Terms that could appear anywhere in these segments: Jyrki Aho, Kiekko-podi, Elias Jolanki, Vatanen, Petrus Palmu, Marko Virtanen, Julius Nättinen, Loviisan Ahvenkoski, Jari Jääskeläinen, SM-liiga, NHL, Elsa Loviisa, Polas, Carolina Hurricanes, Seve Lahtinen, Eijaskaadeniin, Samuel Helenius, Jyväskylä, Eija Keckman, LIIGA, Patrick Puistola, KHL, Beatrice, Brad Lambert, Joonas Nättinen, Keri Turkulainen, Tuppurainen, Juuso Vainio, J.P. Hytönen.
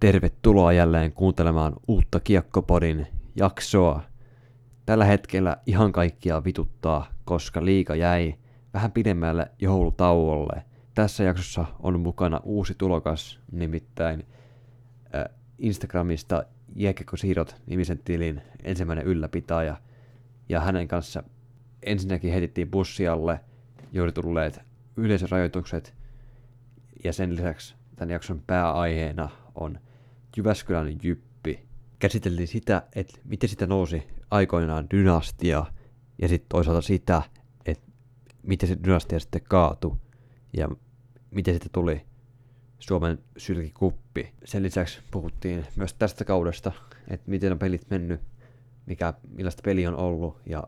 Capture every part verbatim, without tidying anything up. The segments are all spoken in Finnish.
Tervetuloa jälleen kuuntelemaan uutta Kiekko-podin jaksoa. Tällä hetkellä ihan kaikkia vituttaa, koska liiga jäi vähän pidemmälle joulutauolle. Tässä jaksossa on mukana uusi tulokas, nimittäin äh, Instagramista Jääkiekkosiirrot-nimisen tilin ensimmäinen ylläpitäjä. Ja hänen kanssa ensinnäkin heitettiin bussialle juuri tulleet yleisörajoitukset. Ja sen lisäksi tämän jakson pääaiheena on Jyväskylän jyppi. Käsiteltiin sitä, että miten sitä nousi aikoinaan dynastia, ja sitten toisaalta sitä, että miten se dynastia sitten kaatui, ja miten sitten tuli Suomen sylkikuppi. Sen lisäksi puhuttiin myös tästä kaudesta, että miten on pelit mennyt, mikä, millaista peli on ollut, ja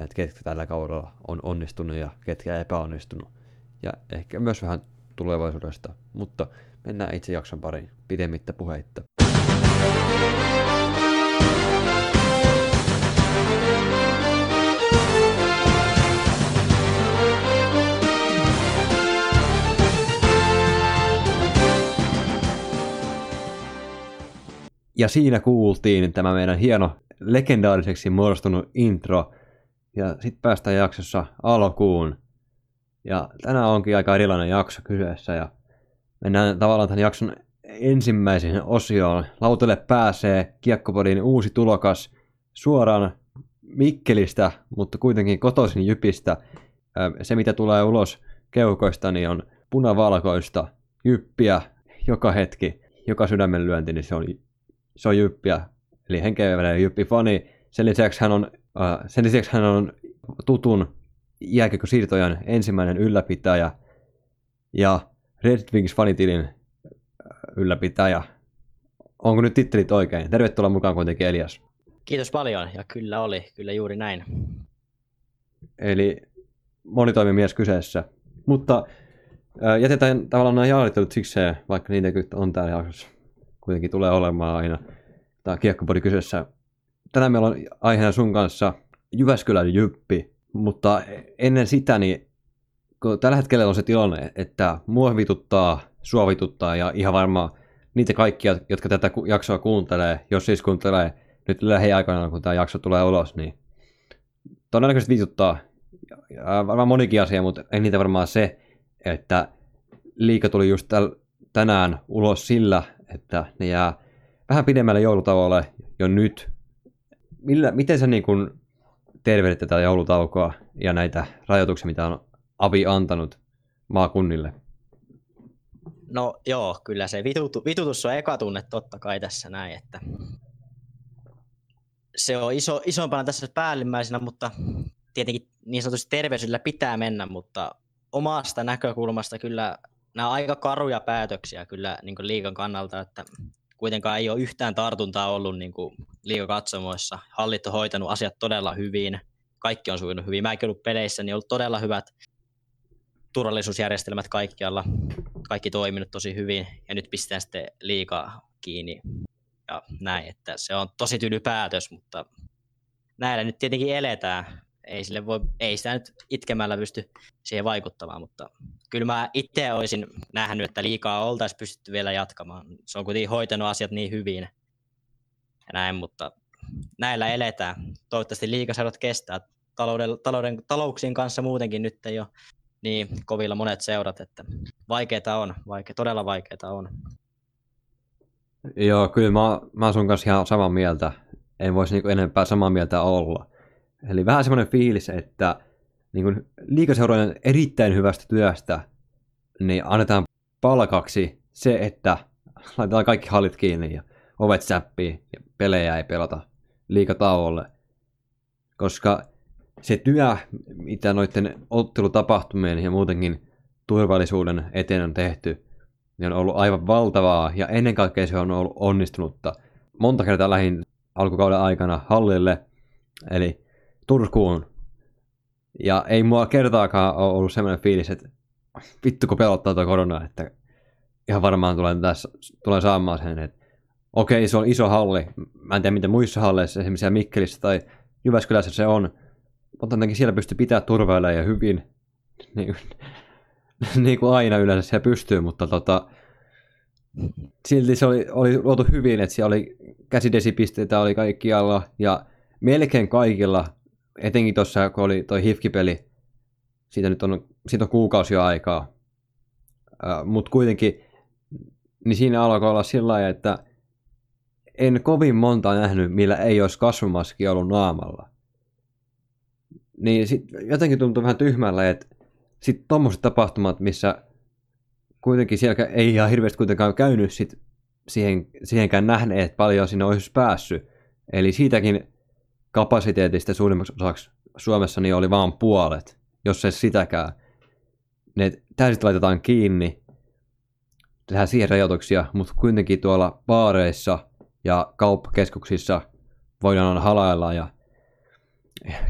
että ketkä tällä kaudella on onnistunut ja ketkä epäonnistunut. Ja ehkä myös vähän tulevaisuudesta, mutta mennään itse jakson pariin pidemmittä puheitta. Ja siinä kuultiin tämä meidän hieno legendaariseksi muodostunut intro. Ja sitten päästään jaksossa alkuun. Ja tänään onkin aika erilainen jakso kyseessä ja mennään tavallaan tämän jakson ensimmäiseen osioon. Lautelle pääsee Kiekko-podin uusi tulokas suoraan Mikkelistä, mutta kuitenkin kotoisin Jypistä. Se mitä tulee ulos keuhkoista niin on punavalkoista Jyppiä joka hetki, joka sydämenlyönti, niin se on, se on Jyppiä. Eli henkeävänä Jyppi-fani. Sen lisäksi hän on, sen lisäksi hän on tutun jääkiekkosiirtojen ensimmäinen ylläpitäjä ja Red Wings-fanitilin ylläpitäjä. Onko nyt tittelit oikein? Tervetuloa mukaan kuitenkin, Elias. Kiitos paljon, ja kyllä oli, kyllä juuri näin. Eli monitoimimies kyseessä. Mutta äh, jätetään tavallaan nämä jaarittelut sikseen, vaikka niitä on täällä jaksossa. Kuitenkin tulee olemaan aina. Tämä Kiekko-podi kyseessä. Tänään meillä on aiheena sun kanssa Jyväskylän jyppi. Mutta ennen sitä, niin kun tällä hetkellä on se tilanne, että mua vituttaa, sua vituttaa ja ihan varmaan niitä kaikkia, jotka tätä jaksoa kuuntelee, jos siis kuuntelee nyt lähiaikana, kun tämä jakso tulee ulos, niin todennäköisesti vituttaa varmaan monikin asia, mutta ei niitä varmaan se, että liiga tuli just tänään ulos sillä, että ne jää vähän pidemmälle joulutauolle jo nyt. Millä, miten se niin kuin tervehdit tätä joulutaukoa ja näitä rajoituksia, mitä on A V I antanut maakunnille? No joo, kyllä se vitutu, vitutus on eka tunne totta kai tässä näin, että se on iso, isompana tässä päällimmäisenä, mutta tietenkin niin sanotusti terveysillä pitää mennä, mutta omasta näkökulmasta kyllä nämä on aika karuja päätöksiä kyllä niin kuin liigan kannalta, että kuitenkaan ei ole yhtään tartuntaa ollut niin kuin liigakatsomoissa. Hallit on hoitanut asiat todella hyvin. Kaikki on sujunut hyvin. Mäkin ollut peleissä, niin on ollut todella hyvät turvallisuusjärjestelmät kaikkialla. Kaikki toiminut tosi hyvin. Ja nyt pistetään sitten liigaa kiinni. Ja näin, että se on tosi tyly päätös, mutta näillä nyt tietenkin eletään. Ei, sille voi, ei sitä nyt itkemällä pysty siihen vaikuttamaan, mutta kyllä mä itse olisin nähnyt, että liikaa oltaisiin pystytty vielä jatkamaan. Se on kuitenkin hoitanut asiat niin hyvin ja näin, mutta näillä eletään. Toivottavasti liigasarjat kestää. Talouden, talouden, talouksien kanssa muutenkin nyt ei ole niin kovilla monet seurat, että vaikeita on, vaike, todella vaikeita on. Joo, kyllä mä, mä sun kanssa ihan samaa mieltä. En voisi niin enempää samaa mieltä olla. Eli vähän semmoinen fiilis, että niin liigaseurojen erittäin hyvästä työstä niin annetaan palkaksi se, että laitetaan kaikki hallit kiinni ja ovet säppii ja pelejä ei pelata liigatauolle. Koska se työ, mitä noiden ottelutapahtumien ja muutenkin turvallisuuden eteen on tehty, niin on ollut aivan valtavaa ja ennen kaikkea se on ollut onnistunutta. Monta kertaa lähin alkukauden aikana hallille, eli Turkuun. Ja ei mua kertaakaan ole ollut semmoinen fiilis, että vittu kun pelottaa tuo korona, että ihan varmaan tulen, tässä, tulen saamaan sen, että okei, se on iso halli. Mä en tiedä, miten muissa halleissa, esimerkiksi Mikkelissä tai Jyväskylässä se on, mutta jotenkin siellä pystyy pitää turvailla ja hyvin. Niin, niin kuin aina yleensä siellä pystyy, mutta tota, silti se oli, oli luotu hyvin, että siellä oli käsidesipisteitä oli kaikkialla ja melkein kaikilla, etenkin tuossa kun oli toi H I F K-peli, siitä nyt on, siitä on kuukausi jo aikaa, äh, mutta kuitenkin niin siinä alkoi olla sillä lailla, että en kovin monta nähnyt, millä ei olisi kasvomaskia ollut naamalla. Niin sit jotenkin tuntuu vähän tyhmällä, että sitten tuommoiset tapahtumat, missä kuitenkin siellä ei ihan hirveästi kuitenkaan käynyt sit siihen, siihenkään nähneet, paljon siinä olisi päässyt. Eli siitäkin kapasiteetista suurimmaksi osaksi Suomessa niin oli vaan puolet, jos ei sitäkään. Ne täysin laitetaan kiinni, tehdään siihen rajoituksia, mutta kuitenkin tuolla baareissa ja kauppakeskuksissa voidaan halailla ja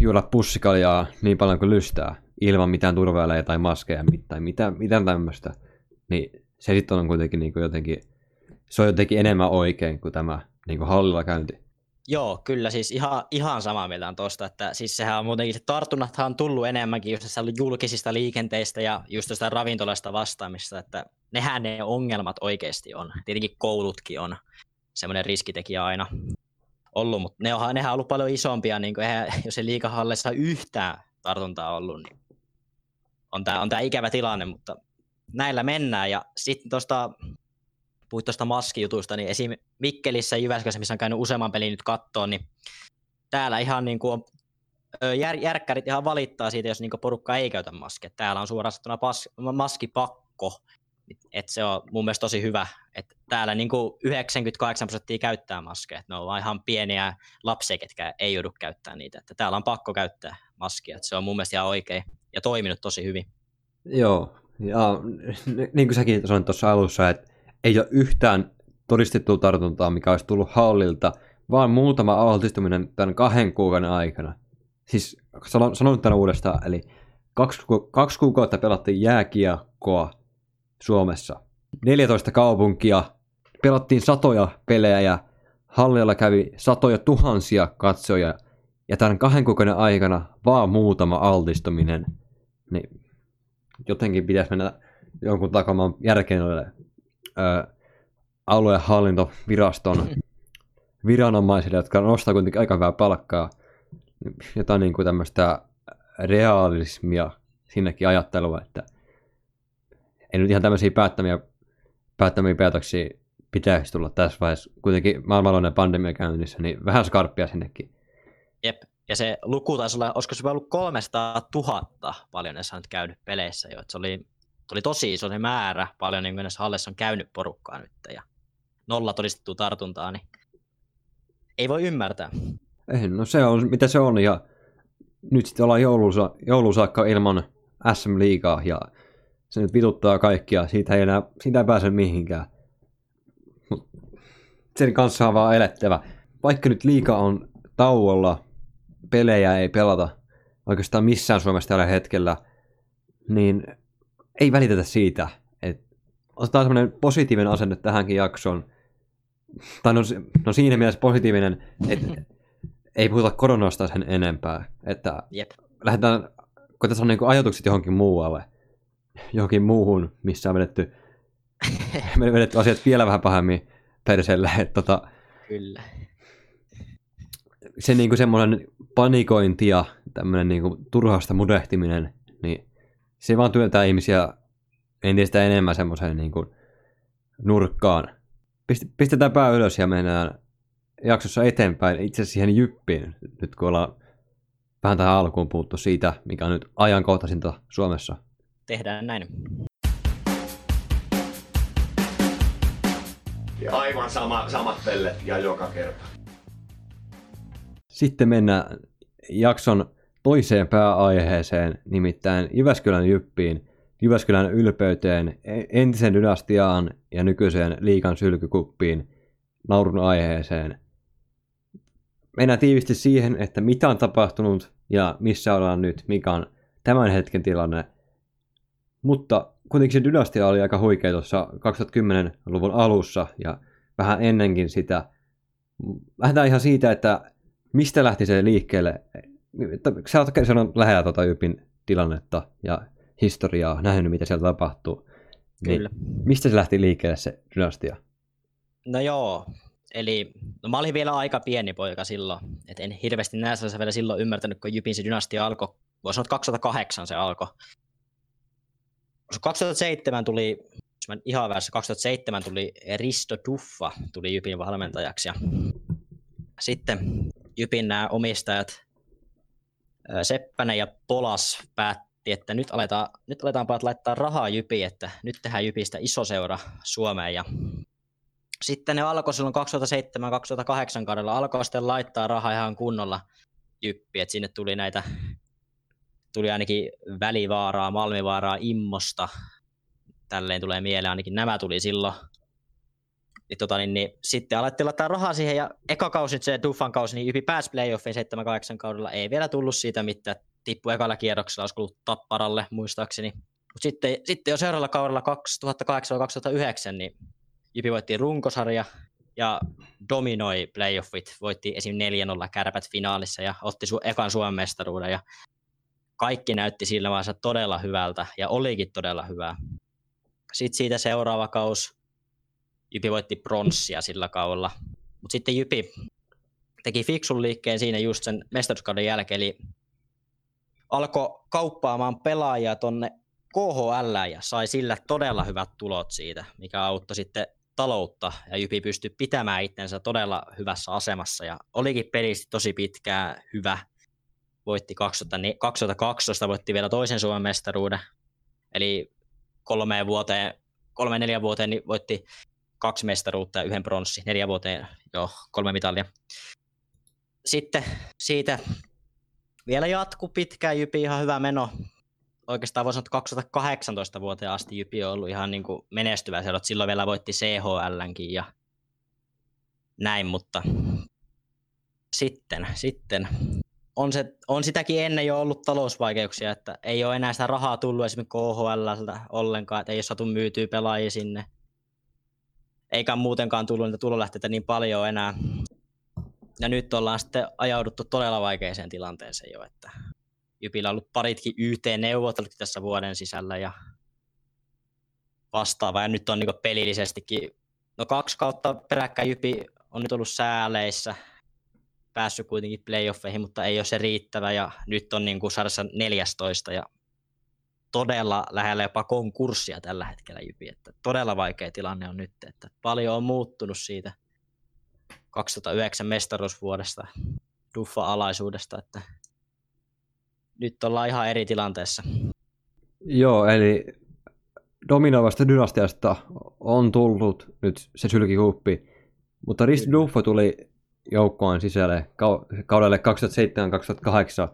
juoda pussikaljaa niin paljon kuin lystää, ilman mitään turvavälejä tai maskeja tai mitään, mitään tämmöistä. Niin se sitten on kuitenkin niin kuin jotenkin, se on jotenkin enemmän oikein kuin tämä niin kuin hallilla käynti. Joo, kyllä siis ihan, ihan samaa mieltä on tuosta, että siis sehän on muutenkin, se tartunnathan on tullut enemmänkin just tässä julkisista liikenteistä ja just tuosta ravintolasta vastaamista, että nehän ne ongelmat oikeasti on. Tietenkin koulutkin on semmoinen riskitekijä aina ollut, mutta ne on, nehän on ollut paljon isompia, niin kuin eihän, jos ei liigahalleissa yhtään tartuntaa ollut, niin on tämä on tää ikävä tilanne, mutta näillä mennään. Ja sitten tuosta, puhuit tuosta maskijutusta, niin esim. Mikkelissä ja Jyväskylässä, missä on käynyt useamman pelin nyt kattoon, niin täällä ihan niin kuin on, jär, järkkärit ihan valittaa siitä, jos niin kuin porukka ei käytä maskia. Täällä on suoraan sattuna pas, maskipakko, että se on mun mielestä tosi hyvä, että täällä niin kuin yhdeksänkymmentäkahdeksan prosenttia käyttää maskeja, että ne on vaan ihan pieniä lapsia, ketkä ei joudu käyttämään niitä, että täällä on pakko käyttää maskia, että se on mun mielestä ihan oikein ja toiminut tosi hyvin. Joo, ja niin kuin säkin sanoit tuossa alussa, että ei ole yhtään todistettua tartuntaa, mikä olisi tullut hallilta, vaan muutama altistuminen tämän kahden kuukauden aikana. Siis sanon tämän uudestaan, eli kaksi, ku- kaksi kuukautta pelattiin jääkiekkoa Suomessa. neljätoista kaupunkia, pelattiin satoja pelejä ja hallilla kävi satoja tuhansia katsoja. Ja tämän kahden kuukauden aikana vaan muutama altistuminen. Niin jotenkin pitäisi mennä jonkun takamaan järkeen noille aluehallintoviraston viranomaisille, jotka nostaa kuitenkin aika vähän palkkaa. Jotain niin kuin tämmöistä realismia sinnekin ajattelua, että ei nyt ihan tämmöisiä päättämiä, päättämiä päätöksiä pitäisi tulla tässä vaiheessa. Kuitenkin maailmanlaajuinen pandemia käynnissä, niin vähän skarppia sinnekin. Jep, ja se luku taisi olla, olisiko se ollut kolmesataatuhatta paljon näissä on nyt käynyt peleissä jo. Se oli, oli tosi iso se määrä, paljon niin näissä halleissa on käynyt porukkaa nyt ja nolla todistettua tartuntaa, niin ei voi ymmärtää. Ei, no se on, mitä se on, ja nyt sitten ollaan joulusa, joulusaakka ilman S M-liigaa ja se nyt vituttaa kaikkia, siitä ei enää siitä ei pääse mihinkään. Mut sen kanssa on vaan elettävä. Vaikka nyt liiga on tauolla, pelejä ei pelata oikeastaan missään Suomessa tällä hetkellä, niin ei välitetä siitä. Et otetaan semmoinen positiivinen asenne tähänkin jaksoon. Tai no, no siinä mielessä positiivinen, että ei puhuta koronasta sen enempää. Että yep. Lähdetään, koetaan sanoa niin ajatukset johonkin muualle. Johonkin muuhun, missä on vedetty, vedetty asiat vielä vähän pahemmin perseelle. Tota, Kyllä. Se niin kuin semmoinen panikointi ja tämmöinen niin kuin turhasta mudehtiminen, niin se vaan työntää ihmisiä entistä enemmän semmoiseen niin kuin nurkkaan. Pist- pistetään pää ylös ja mennään jaksossa eteenpäin itse asiassa siihen Jyppiin, nyt kun ollaan vähän tähän alkuun puhuttu siitä, mikä on nyt ajankohtaisinta Suomessa. Tehdään näin. Ja aivan sama, samat pellet ja joka kerta. Sitten mennään jakson toiseen pääaiheeseen, nimittäin Jyväskylän Jyppiin, Jyväskylän ylpeyteen, entisen dynastiaan ja nykyiseen liigan sylkykuppiin, naurun aiheeseen. Mennään tiivisti siihen, että mitä on tapahtunut ja missä ollaan nyt, mikä on tämän hetken tilanne. Mutta kuitenkin se dynastia oli aika huikea tuossa kaksituhattakymmenluvun alussa ja vähän ennenkin sitä. Lähdetään ihan siitä, että mistä lähti se liikkeelle. Sä oot käynyt lähellä tuota Jypin tilannetta ja historiaa, nähnyt mitä siellä tapahtuu. Kyllä. Niin. Mistä se lähti liikkeelle se dynastia? No joo, eli no mä olin vielä aika pieni poika silloin, et en hirveästi näissä vielä silloin ymmärtänyt, kun Jypin se dynastia alkoi, voisi sanoa, kaksituhattakahdeksan se alkoi. kaksituhattaseitsemän tuli, jos mä ihan väärässä, kaksituhattaseitsemän tuli Risto Dufva, tuli Jypin valmentajaksi ja sitten Jypin nämä omistajat Seppänen ja Polas päätti, että nyt aletaan, nyt aletaan laittaa rahaa Jypiin, että nyt tehdään Jypistä iso seura Suomeen. Ja sitten ne alkoi silloin kaksituhattaseitsemän kaksituhattakahdeksan kaudella, alkoi sitten laittaa rahaa ihan kunnolla Jyppiin, että sinne tuli näitä, tuli ainakin Välivaaraa, Malmivaaraa, Immosta, tälleen tulee mieleen, ainakin nämä tuli silloin. Niin, tota, niin, niin, sitten alettiin laittaa rahaa siihen ja eka kausi, se Duffan kausi, niin Jypi pääsi playoffiin seitsemän kahdeksan kaudella, ei vielä tullut siitä mitään, tippu ekalla kierroksella, olisi kuullut Tapparalle muistaakseni. Mut sitten, sitten jo seuraavalla kaudella kaksituhattakahdeksan kaksituhattayhdeksän niin Jypi voitti runkosarja ja dominoi playoffit, voitti esim. neljä nolla Kärpät finaalissa ja otti su- ekan Suomen mestaruuden ja kaikki näytti sillä vaiheessa todella hyvältä ja olikin todella hyvää. Sitten siitä seuraava kausi Jypi voitti pronssia sillä kaudella, mutta sitten Jypi teki fiksun liikkeen siinä just sen mestaruuskauden jälkeen, eli alkoi kauppaamaan pelaajia tonne K H L ja sai sillä todella hyvät tulot siitä, mikä auttoi sitten taloutta ja Jypi pystyi pitämään itsensä todella hyvässä asemassa ja olikin pelisti tosi pitkään hyvä. Voitti kaksituhattakaksitoista, voitti vielä toisen Suomen mestaruuden, eli kolmeen vuoteen, kolme neljä vuoteen niin voitti kaksi mestaruutta ja yhden pronssi, neljä vuoteen joo, kolme mitalia. Sitten siitä vielä jatkuu pitkään Jypi, ihan hyvä meno. Oikeastaan voisi sanoa, että kaksituhattakahdeksantoista vuoteen asti Jypi on ollut ihan niin kuin menestyvä seura. Silloin vielä voitti C H L:nkin ja näin, mutta sitten, sitten on, se, on sitäkin ennen jo ollut talousvaikeuksia, että ei ole enää sitä rahaa tullut esimerkiksi K H L:ltä ollenkaan, että ei ole saatu myytyä pelaajia sinne. Eikä muutenkaan tullut niitä tulolähteitä niin paljon enää. Ja nyt ollaan sitten ajauduttu todella vaikeaseen tilanteeseen jo, että Jypillä on ollut paritkin Y T-neuvottelutkin tässä vuoden sisällä ja vastaava. Ja nyt on niin pelillisestikin, no kaksi kautta peräkkäin Jypi on nyt ollut sääleissä, päässyt kuitenkin playoffeihin, mutta ei ole se riittävä. Ja nyt on niin sarjassa neljästoista ja todella lähellä jopa konkurssia tällä hetkellä Jypi, että todella vaikea tilanne on nyt, että paljon on muuttunut siitä kaksituhattayhdeksän mestaruusvuodesta, Duffa-alaisuudesta, että nyt ollaan ihan eri tilanteessa. Joo, eli dominoivasta dynastiasta on tullut nyt se sylkikuppi, mutta Risto Dufva tuli joukkoon sisälle kaudelle kaksituhattaseitsemän kaksituhattakahdeksan,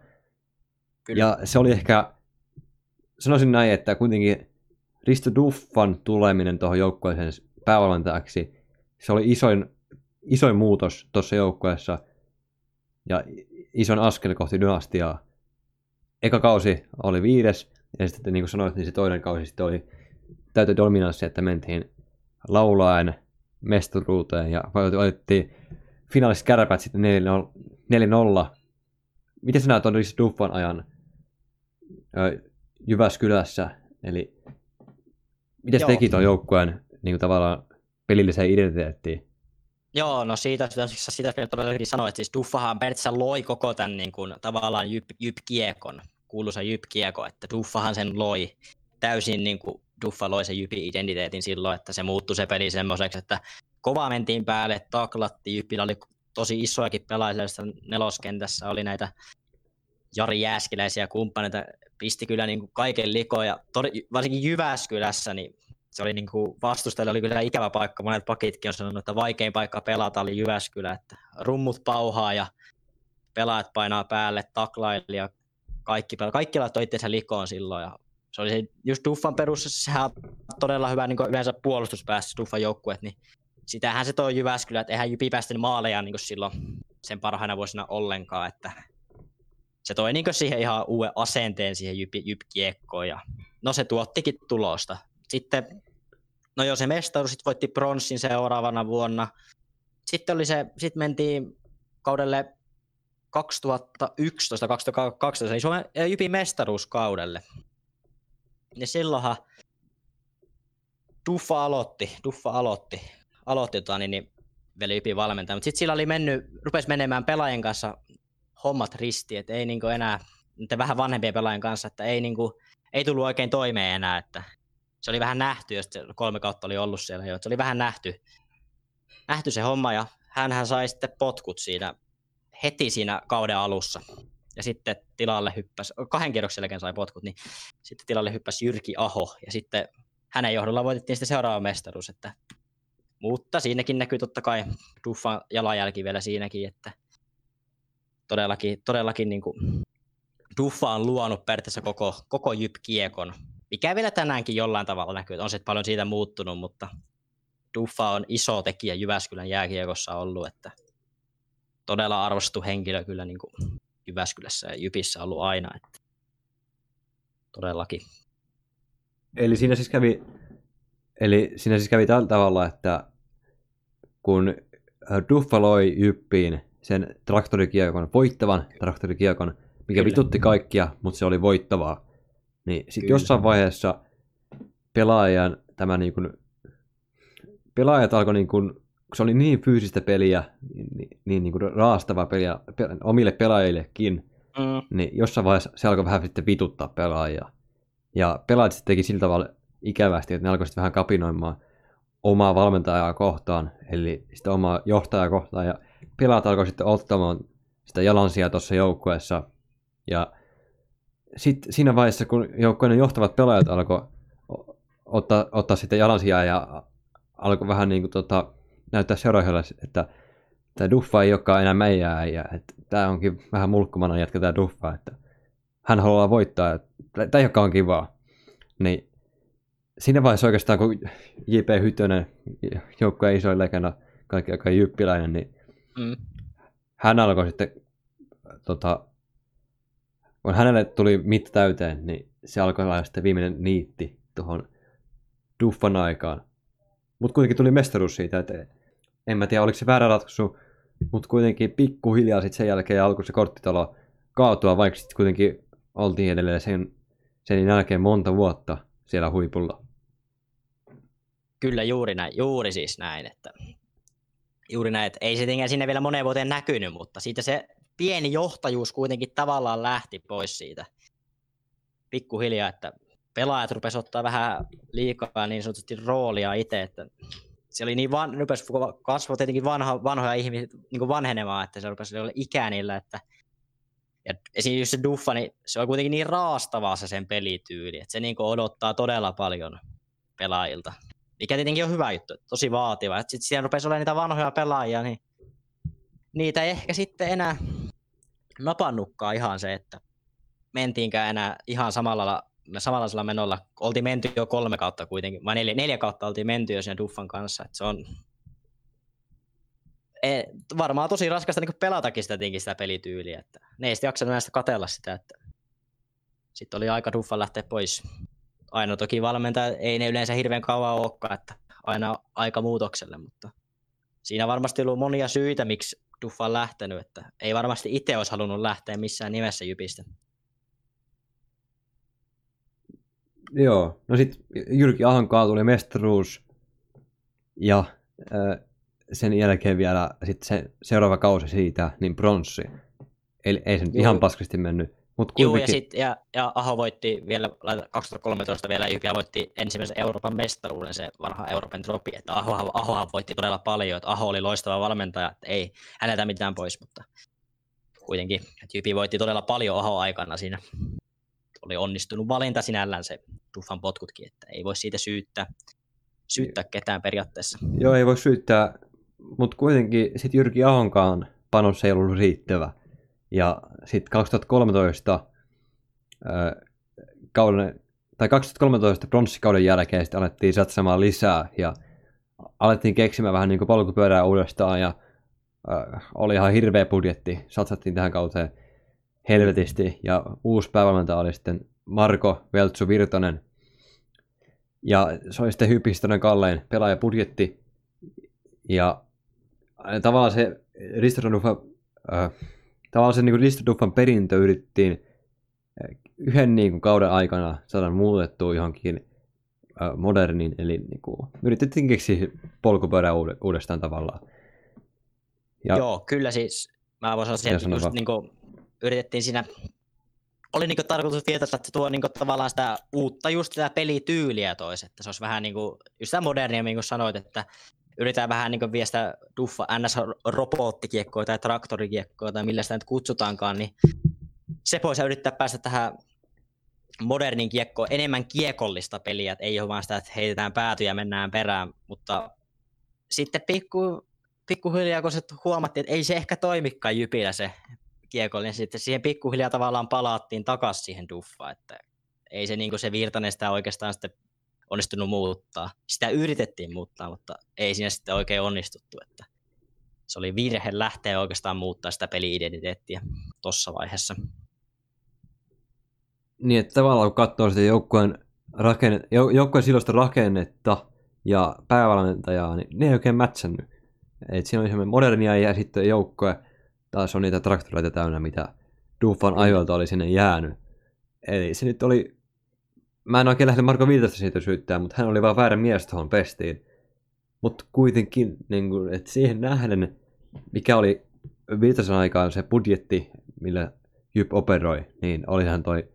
Kyllä. ja se oli ehkä, sanoisin näin, että kuitenkin Risto Duffan tuleminen tuohon joukkueeseen päävalmentajaksi, se oli isoin, isoin muutos tuossa joukkueessa ja isoin askel kohti dynastiaa. Eka kausi oli viides, ja sitten niin kuin sanoit, niin se toinen kausi sitten oli täytä dominanssi, että mentiin laulaen mestaruuteen ja valittiin finaaliset Kärpät sitten neljä nolla. Miten sä näet on Risto Duffan ajan Jyväskylässä, eli miten teki tuon joukkueen niin kuin tavallaan pelilliseen identiteettiin? Joo, no siitä, sitä, sitä todella hyvin sanoa, että siis Duffahan periaatteessa loi koko tämän niin kuin, tavallaan jyp, jyp-kiekon, kuuluisa jyp-kiekko, että Duffahan sen loi täysin, niin kuin Duffa loi sen jyp-identiteetin silloin, että se muuttui se peli semmoiseksi, että kovaa mentiin päälle, taklattiin, Jypillä oli tosi isojakin pelaajia, neloskentässä oli näitä Jari Jääskeläisiä kumppaneita, pisti kyllä niin kuin kaiken likoon ja tod- varsinkin Jyväskylässä niin se oli niin kuin vastustajilla oli kyllä ikävä paikka. Monet pakitkin on sanonut, että vaikein paikka pelata oli Jyväskylä, että rummut pauhaa ja pelaajat painaa päälle, taklaili ja kaikki pelaajat. Kaikki laittoi itseensä likoon silloin ja se oli se, just Duffan perus, sehän on todella hyvä niin kuin yleensä puolustuspäässä Duffan joukkueet, niin sitähän se toi Jyväskylä, että eihän Jypi päästänyt maaleja niin kuin silloin sen parhaina vuosina ollenkaan, että se toi niin siihen ihan uuden asenteen siihen jyp-kiekkoon ja no se tuottikin tulosta. Sitten, no joo se mestaruus sitten voitti pronssin seuraavana vuonna. Sitten oli se, sit mentiin kaudelle kaksituhattayksitoista kaksituhattakaksitoista, niin Suomen jypin mestaruuskaudelle. Ja silloinhan Dufva aloitti, Dufva aloitti, aloitti tota, niin, niin vielä Ypin valmentaja, mutta sitten sillä oli mennyt, rupesi menemään pelaajien kanssa hommat ristiin, että ei niin kuin enää, vähän vanhempien pelaajien kanssa, että ei, niin kuin, ei tullut oikein toimeen enää, että se oli vähän nähty, ja sitten kolme kautta oli ollut siellä jo, että se oli vähän nähty, nähty se homma, ja hänhän sai sitten potkut siinä heti siinä kauden alussa, ja sitten tilalle hyppäsi, kahden kierroksen jälkeen sai potkut, niin sitten tilalle hyppäsi Jyrki Aho, ja sitten hänen johdolla voitettiin sitten seuraava mestaruus, että mutta siinäkin näkyy totta kai Dufvan jalanjälki vielä siinäkin, että todellakin, todellakin niin kuin Dufva on luonut periaatteessa koko, koko J Y P-kiekon, mikä vielä tänäänkin jollain tavalla näkyy, on se paljon siitä muuttunut, mutta Dufva on iso tekijä Jyväskylän jääkiekossa ollut, että todella arvostettu henkilö kyllä niin kuin Jyväskylässä ja Jypissä ollut aina, että todellakin. Eli siinä siis kävi... Eli siinä siis kävi tällä tavalla, että kun Dufva loi Jyppiin sen traktorikiekon, voittavan traktorikiekon, mikä vitutti kaikkia, mutta se oli voittavaa, niin sitten jossain vaiheessa pelaajan, tämä niin kuin, pelaajat alkoi, niin kuin, kun se oli niin fyysistä peliä, niin, niin, niin kuin raastavaa peliä pe, omille pelaajillekin, mm. niin jossain vaiheessa se alkoi vähän sitten vituttaa pelaajia. Ja pelaajat sitten teki sillä tavalla ikävästi, että ne alkoivat vähän kapinoimaan omaa valmentajaa kohtaan, eli sitä omaa johtajaa kohtaan, ja pelaat alkoivat sitten ottamaan sitä jalansijaa tuossa joukkueessa. Ja sitten siinä vaiheessa, kun joukkueen johtavat pelaajat alkoivat ottaa, ottaa sitten jalansijaa ja alkoi vähän niin kuin tota, näyttää seuraajille, että tämä Dufva ei olekaan enää meidän äijä, että tämä onkin vähän mulkkumana jätkä tämä Dufva, että hän haluaa voittaa, että tämä ei olekaan kivaa. Niin siinä vaiheessa oikeastaan, kun J P. Hytönen, joukkueen isoin legenda, kaikki aika jyppiläinen, niin mm. hän alkoi sitten, tota, kun hänelle tuli mitta täyteen, niin se alkoi olla sitten viimeinen niitti tuohon Dufvan aikaan. Mutta kuitenkin tuli mestaruus siitä, että en mä tiedä, oliko se väärä ratkaisu, mutta kuitenkin pikkuhiljaa sitten sen jälkeen alkoi se korttitalo kaatua, vaikka sitten kuitenkin oltiin edelleen sen, sen jälkeen monta vuotta siellä huipulla. Kyllä juuri näin, juuri siis näin, että juuri näin, että ei se tietenkään siinä vielä moneen vuoteen näkynyt, mutta siitä se pieni johtajuus kuitenkin tavallaan lähti pois siitä pikkuhiljaa, että pelaajat rupesi ottaa vähän liikaa niin sanotusti roolia itse, että se oli niin van, rupesi kasvoi tietenkin vanha, vanhoja ihmisiä niin vanhenemaan, että se rupesi olla ikää niillä, että ja esimerkiksi se Dufva, niin se on kuitenkin niin raastavaa se sen pelityyli, että se niin kuin odottaa todella paljon pelaajilta. Mikä tietenkin on hyvä juttu, tosi vaativa. Että sitten siellä rupesi olemaan niitä vanhoja pelaajia, niin niitä ei ehkä sitten enää napannutkaan ihan se, että mentiinkään enää ihan samalla, samanlaisella menolla. Oltiin menty jo kolme kautta kuitenkin, vai neljä, neljä kautta oltiin menty jo siinä Dufvan kanssa. Että se on E, varmaan tosi raskasta niin pelatakin sitä, sitä pelityyliä, että ne ei sitten jaksanut näistä katsella sitä, että sitten oli aika Dufvan lähteä pois. Aina toki valmentaja, ei ne yleensä hirveän kauan olekaan, että aina aika muutokselle, mutta siinä varmasti ollut monia syitä, miksi Dufva on lähtenyt, että ei varmasti itse olisi halunnut lähteä missään nimessä Jypistä. Joo, no sitten Jyrki Ahonkaan tuli mestaruus ja Äh... sen jälkeen vielä sitten se seuraava kausi siitä, niin bronssi. Eli ei se nyt ihan paskasti mennyt. Mut Joo, ja, sit, ja, ja Aho voitti vielä, kaksituhattakolmetoista vielä Jypiä voitti ensimmäisen Euroopan mestaruuden, se vanha Euroopan tropi. Että Ahohan, Ahohan voitti todella paljon, että Aho oli loistava valmentaja, että ei häneltä mitään pois, mutta kuitenkin, että Jypi voitti todella paljon Aho aikana siinä. Oli onnistunut valinta sinällään se Dufvan potkutkin, että ei voi siitä syyttää, syyttää ketään periaatteessa. Joo, ei voi syyttää. Mutta kuitenkin sitten Jyrki Ahonkaan panos ei ollut riittävä. Ja sitten kaksituhattakolmetoista ää, kauden, tai kaksituhattakolmetoista pronssikauden jälkeen sitten alettiin satsamaan lisää ja alettiin keksimään vähän niin kuin polkupyörää uudestaan ja ää, oli ihan hirveä budjetti. Satsattiin tähän kauteen helvetisti ja uusi päävalmentaja oli sitten Marko Virtanen. Ja se oli sitten J Y P-historian kallein pelaajapudjetti ja tavallaan se Risto Dufva, äh, tavallaan se niin Risto Dufvan perintö yritettiin yhden niin kuin kauden aikana saada muutettua johonkin modernin, eli niin kuin, yritettiin keksiä polkupyörää uudestaan tavallaan. Ja, joo, kyllä siis. Mä voin sanoa, että just niin kuin, yritettiin siinä, oli niin kuin tarkoitus tietysti, että tuo niin kuin, tavallaan sitä uutta just sitä pelityyliä toisi, että se olisi vähän niin kuin, just sitä modernia, niin kuin sanoit, että yritetään vähän niin kuin vie sitä Dufva N S-robottikiekkoa tai traktorikiekkoa tai millä sitä nyt kutsutaankaan, niin se voisi yrittää päästä tähän modernin kiekkoon, enemmän kiekollista peliä, että ei ole vaan sitä, että heitetään päätyjä ja mennään perään, mutta sitten pikku, pikkuhiljaa kun se huomattiin, että ei se ehkä toimikaan Jypillä se kiekollinen, sitten siihen pikkuhiljaa tavallaan palattiin takaisin siihen Duffaan, että ei se, niin kuin se Virtanen sitä oikeastaan sitten onnistunut muuttaa. Sitä yritettiin muuttaa, mutta ei siinä sitten oikein onnistuttu, että se oli virhe lähteä oikeastaan muuttaa sitä peli-identiteettiä tuossa vaiheessa. Niin, että tavallaan kun katsoo sitä joukkueen rakenne, joukkueen silloista rakennetta ja päävalmentajaa, niin ne ei oikein mätsännyt. Et siinä oli semmoinen modernia ja sitten joukkue, taas on niitä traktoreita täynnä, mitä Dufvan ajoilta oli sinne jäänyt. Eli se nyt oli, mä en oikein lähde Marko Virtasta siitä syyttämään, mutta hän oli vaan väärä mies tuohon pestiin. Mutta kuitenkin, niin kun, et siihen nähden, mikä oli Virtasen aikaan se budjetti, millä J Y P operoi, niin olihan toi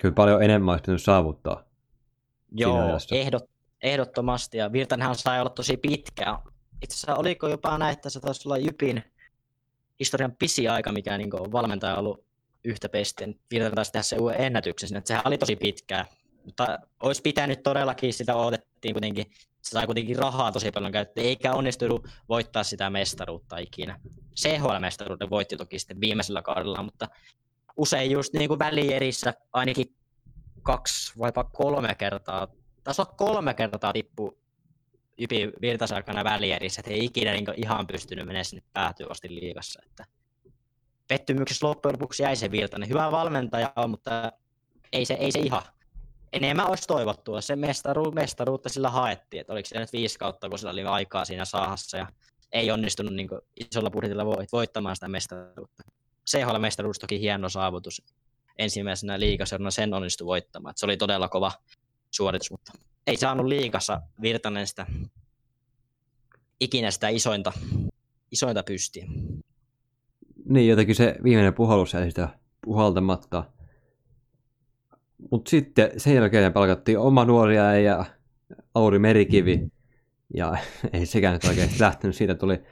kyllä paljon enemmän olisi pitänyt saavuttaa. Joo, ehdot, ehdottomasti. Ja Virtanenhan sai olla tosi pitkään. Itse asiassa oliko jopa näin, että se taisi olla Jypin historian pisi aika, mikä niin kuin on valmentaja ollut yhtä pestin. Virtanen taisi tehdä se uuden ennätyksen. Että sehän oli tosi pitkään. Mutta olisi pitänyt todellakin, sitä odotettiin kuitenkin. Se sai kuitenkin rahaa tosi paljon käyttöön, eikä onnistunut voittaa sitä mestaruutta ikinä. C H L-mestaruuden voitti toki sitten viimeisellä kaudella, mutta usein just niin kuin välierissä ainakin kaksi vai kolme kertaa, taisi olla kolme kertaa tippui Jypin Virtasen aikana välierissä, että ei ikinä niin ihan pystynyt menemään sinne päätyyn asti liigassa. Että pettymyksessä loppujen lopuksi jäi se Virtanen. Hyvä valmentaja on, mutta ei se, ei se ihan. Enemmän olisi toivottua. Se mestaru, mestaruutta sillä haettiin, että oliko se nyt viisi kautta, kun sillä oli aikaa siinä saahassa ja ei onnistunut niin isolla budjetilla voittamaan sitä mestaruutta. C H L-mestaruus toki hieno saavutus. Ensimmäisenä liigaseurana sen onnistui voittamaan. Se oli todella kova suoritus, mutta ei saanut liigassa Virtanen sitä ikinä sitä isointa, isointa pystiä. Niin, jotenkin se viimeinen puhallus jäi sitä puhaltamatta. Mutta sitten sen jälkeen palkattiin oma nuoria ja Auri Merikivi. Ja ei sekään nyt oikein lähtenyt. Siitä tuli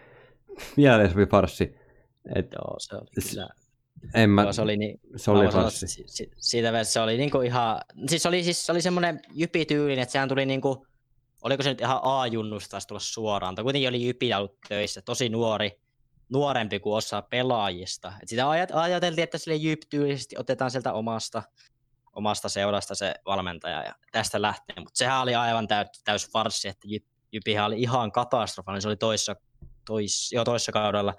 mieleen sopi farssi. Et joo, se oli kyllä. En mä, joo, se oli niin, se oli farssi. Si, siitä mielessä se oli niinku ihan, siis oli, siis se oli semmoinen Jypi-tyylin, että sehän tuli niinku, oliko se nyt ihan A-junnusta taisi tulla suoraan, tai kuitenkin oli Jypi ollut töissä, tosi nuori, nuorempi kuin osa pelaajista. Et sitä ajat, ajateltiin, että sille Jyp-tyylisesti otetaan sieltä omasta, omasta seurasta se valmentaja ja tästä lähtee, mutta sehän oli aivan täys, täys farssi, että Jypihän oli ihan katastrofaalinen, se oli toissa, tois, joo, toissa kaudella.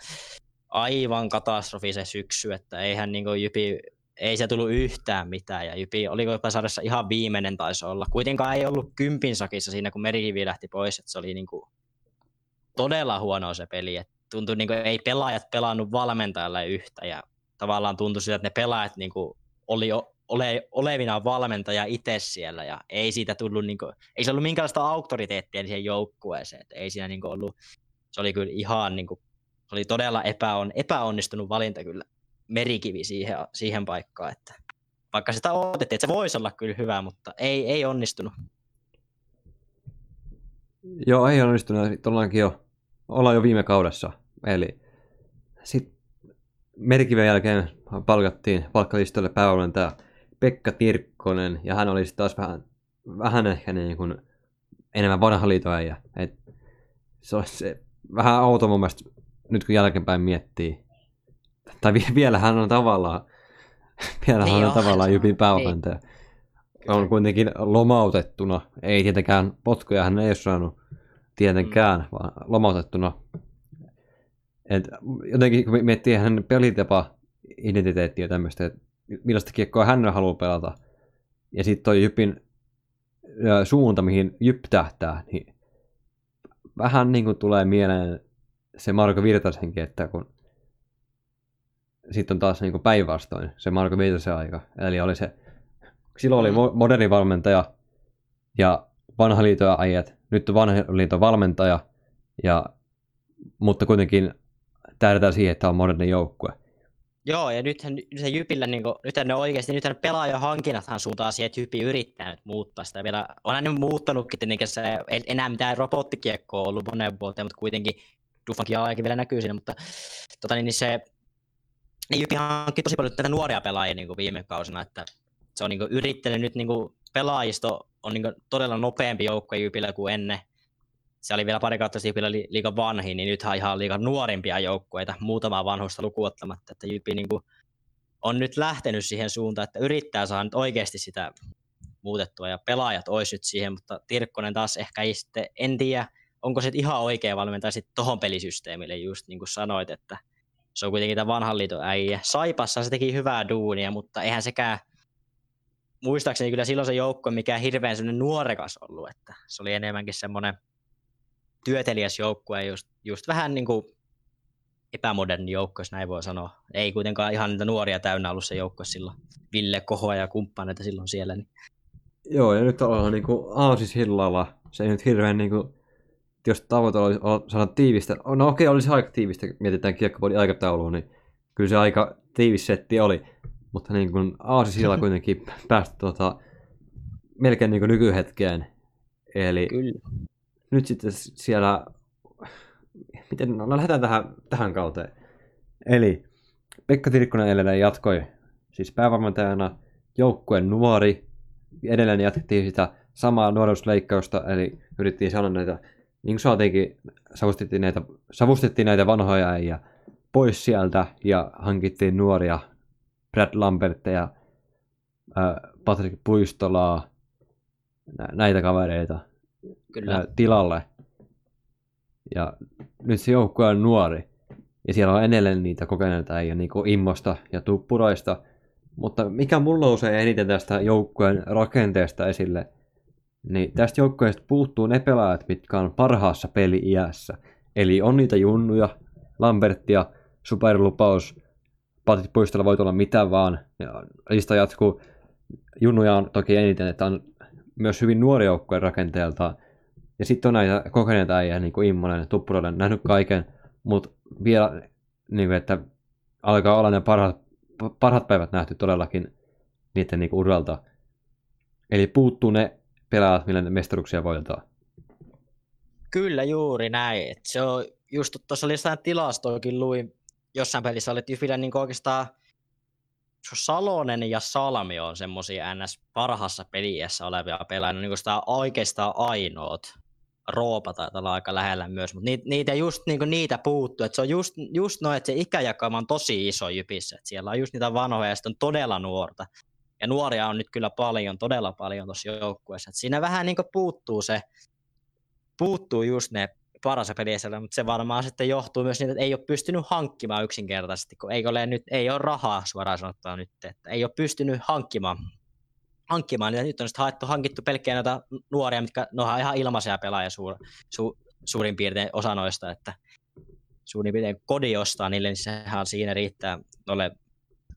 Aivan katastrofi se syksy, että eihän niinku Jypi, ei se tullut yhtään mitään ja Jypi oliko jopa sarjassa ihan viimeinen taisi olla. Kuitenkaan ei ollut kympin sakissa siinä, kun Merikivi lähti pois, että se oli niinku todella huono se peli. Et tuntui niinku ei pelaajat pelannut valmentajalle yhtä ja tavallaan tuntui siltä, että ne pelaajat niinku oli ole, olevinaan valmentaja itse siellä ja ei siitä tullut niinku, ei se ollut minkäänlaista auktoriteettia siihen joukkueeseen, että ei siinä niinku ollut, se oli kyllä ihan niinku oli todella epäon, epäonnistunut valinta kyllä Merikivi siihen, siihen paikkaan, että vaikka sitä odotettiin, että se voisi olla kyllä hyvä, mutta ei, ei onnistunut. Joo, ei onnistunut, ollaankin jo, ollaan jo viime kaudessa, eli sitten Merikivien jälkeen palkattiin palkkalistolle päävalmentaja Pekka Tirkkonen, ja hän oli sitten taas vähän, vähän ehkä niin kuin enemmän vanha liitoäijä, että se olisi se, vähän outo mun mielestä, nyt kun jälkeenpäin miettii, tai vielähän on tavallaan, vielähän niin on tavallaan Jypin päävalmentaja. On kuitenkin lomautettuna, ei tietenkään potkuja, hän ei ole saanut tietenkään, mm. vaan lomautettuna. Et jotenkin kun miettii hänen pelitapa, identiteettiä ja tämmöistä, että millaista kiekkoa hän haluaa pelata, ja sitten toi Jypin suunta, mihin Jyp tähtää, niin vähän niin kuin tulee mieleen se Marko Virtasenkin, että kun sitten on taas niin kuin päinvastoin se Marko Virtasen aika. Eli oli se, silloin oli moderni valmentaja ja vanha liiton ajat, nyt on vanha liiton valmentaja, ja, mutta kuitenkin tähdätään siihen, että on moderni joukkue. Joo, ja nythän se Jypillä, niin kuin, nythän ne oikeasti, nythän pelaajahankinnathan suuntaan siihen, että Jypi yrittää nyt muuttaa sitä vielä. Onhan ne muuttanutkin, tietenkin se ei enää mitään robottikiekkoa ollut moneen vuoteen, mutta kuitenkin Dufvankin ajakin vielä näkyy siinä, mutta tota, niin se niin Jypi hankki tosi paljon tätä nuoria pelaajia niin kuin viime kausina, että se on niin kuin, yrittänyt nyt niin kuin, pelaajisto on niin kuin, todella nopeampi joukko Jypillä kuin ennen. Se oli vielä pari kautta Jypillä li- liikaa vanhi, niin nythän ihan liikaa nuorimpia joukkueita, muutamaa vanhusta lukuottamatta, että Jypi niin kuin, on nyt lähtenyt siihen suuntaan, että yrittää saada nyt oikeasti sitä muutettua ja pelaajat olisi nyt siihen, mutta Tirkkonen taas ehkä ei sitten, en tiedä, onko se ihan oikea valmentaja sitten tuohon pelisysteemille, just niin kuin sanoit, että se on kuitenkin tämä vanhan liiton äijä. Saipassa se teki hyvää duunia, mutta eihän sekään, muistaakseni kyllä silloin se joukko, mikä hirveän semmoinen nuorekas ollut, että se oli enemmänkin semmoinen työtelijäs joukkue, just, just vähän niin kuin epämoderni joukko, jos näin voi sanoa. Ei kuitenkaan ihan niitä nuoria täynnä ollut se joukko silloin, Ville Kohoa ja kumppaneita silloin siellä. Niin. Joo, ja nyt ollaan niin kuin Aasis hillalla, se ei nyt hirveän niin kuin, jos tavoite olisi saada tiivistä, no okei, oli se aika tiivistä, mietitään Kiekko-podin aikataulua, niin kyllä se aika tiivis setti oli, mutta niin kuin Aasis hillalla kuitenkin päästä tota, melkein niin kuin nykyhetkeen, eli kyllä. Nyt sitten siellä, miten, no lähdetään tähän, tähän kauteen. Eli Pekka Tirkkonen edelleen jatkoi, siis päävalmentajana, joukkueen nuori, edelleen jatkettiin sitä samaa nuoruusleikkausta, eli yritettiin saada näitä, niin kuin saatiinkin, savustettiin näitä, savustettiin näitä vanhoja äijä pois sieltä, ja hankittiin nuoria, Brad Lambertteja, Patrick Puistolaa, näitä kavereita. Kyllä. Tilalle. Ja nyt se joukkue on nuori. Ja siellä on edelleen niitä kokeneita äijä, niin kuin Immosta ja Tuppuraista. Mutta mikä mulla usein eniten tästä joukkueen rakenteesta esille, niin tästä joukkueesta puuttuu ne pelaajat, mitkä on parhaassa peli-iässä. Eli on niitä junnuja, Lamberttia, superlupaus, Patit Puistolla voi olla mitä vaan. Ja lista jatkuu. Junnuja on toki eniten, että on myös hyvin nuori joukkue rakenteeltaan. Ja sitten on näitä kokeneita äijä, niin kuin Immonen, Tuppurainen, nähnyt kaiken, mutta vielä, niin kuin, että alkaa olla ne parhaat, parhaat päivät nähty todellakin niiden niin kuin uralta. Eli puuttuu ne pelaajat, millä ne mestaruksia voitetaan. Kyllä juuri näin. Et se on just, tuossa oli jossain tilastoakin luin, jossain pelissä olet Jypillä niin oikeastaan Salonen ja Salmi on semmoisia ns. Parhassa peliässä olevia pelaajia, niin sitä on oikeastaan ainoat. Roopa taitaa olla aika lähellä myös, mutta niitä, just, niin niitä puuttuu. Et se on just, just noin, että se ikäjakauma on tosi iso Jypissä. Et siellä on just niitä vanhoja ja sitten on todella nuorta. Ja nuoria on nyt kyllä paljon, todella paljon tuossa joukkueessa. Et siinä vähän niin puuttuu se, puuttuu just ne parhassa peliässä, mutta se varmaan sitten johtuu myös niitä, että ei ole pystynyt hankkimaan yksinkertaisesti, kun ei ole, nyt, ei ole rahaa suoraan sanottuna nyt, että ei ole pystynyt hankkimaan. hankkimaan. Ja nyt on sitten haettu, hankittu pelkkää noita nuoria, mitkä nohan ihan ilmaisia pelaajia suur, su, suurin piirtein osa noista, että suurin piirtein kodi ostaa niille, niin sehän siinä riittää noille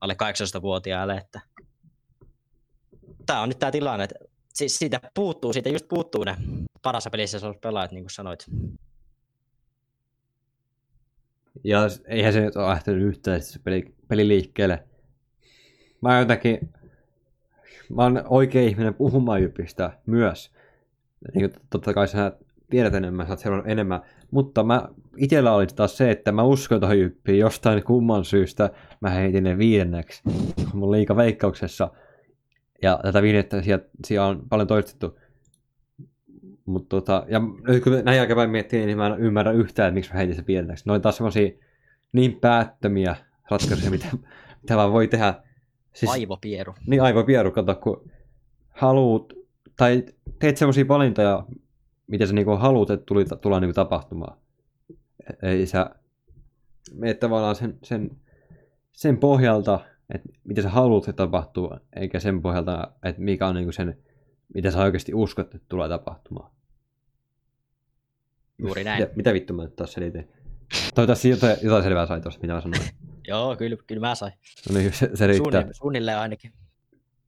alle kahdeksantoistavuotiaille, että tämä on nyt tämä tilanne, että siitä puuttuu, siitä just puuttuu ne parhassa pelissä se on pelaajat, niin kuin sanoit. Ja eihän se nyt ole lähtenyt yhtään peli, peliliikkeelle. Mä jotenkin, mä oon oikea ihminen puhumaan Jypistä myös. Niin, totta kai sä tiedät enemmän, sä oot seurannut enemmän. Mutta mä itsellä oli taas se, että mä uskon tuohon Jyppiin jostain kumman syystä. Mä heitin ne viidenneksi mun liiga veikkauksessa. Ja tätä viidettä siellä on paljon toistettu. Mut tota, ja nyt kun näin jälkeenpäin miettii, niin mä en ymmärrä yhtään, että miksi mä heitin se pienentäksi. Ne oli taas semmosia niin päättömiä ratkaisuja, mitä, mitä vaan voi tehdä. Siis, aivopieru. Niin, aivopieru. Kato, kun haluut, tai teet semmosia valintoja, mitä sä niinku haluut, että tuli, tullaan niinku tapahtumaan. Eli sä meet tavallaan sen, sen, sen pohjalta, että mitä sä haluut, että tapahtuu, eikä sen pohjalta, että mikä on niinku sen, mitä sä oikeasti uskot, että tulee tapahtumaan. Juuri näin. Ja mitä vittu mä nyt taas selitin? Toivottavasti jotain, jotain selvää sai tuosta, mitä mä sanoin. Joo, kyllä, kyllä mä sain. No niin, se, se riittää. Suunnilleen, suunnilleen ainakin.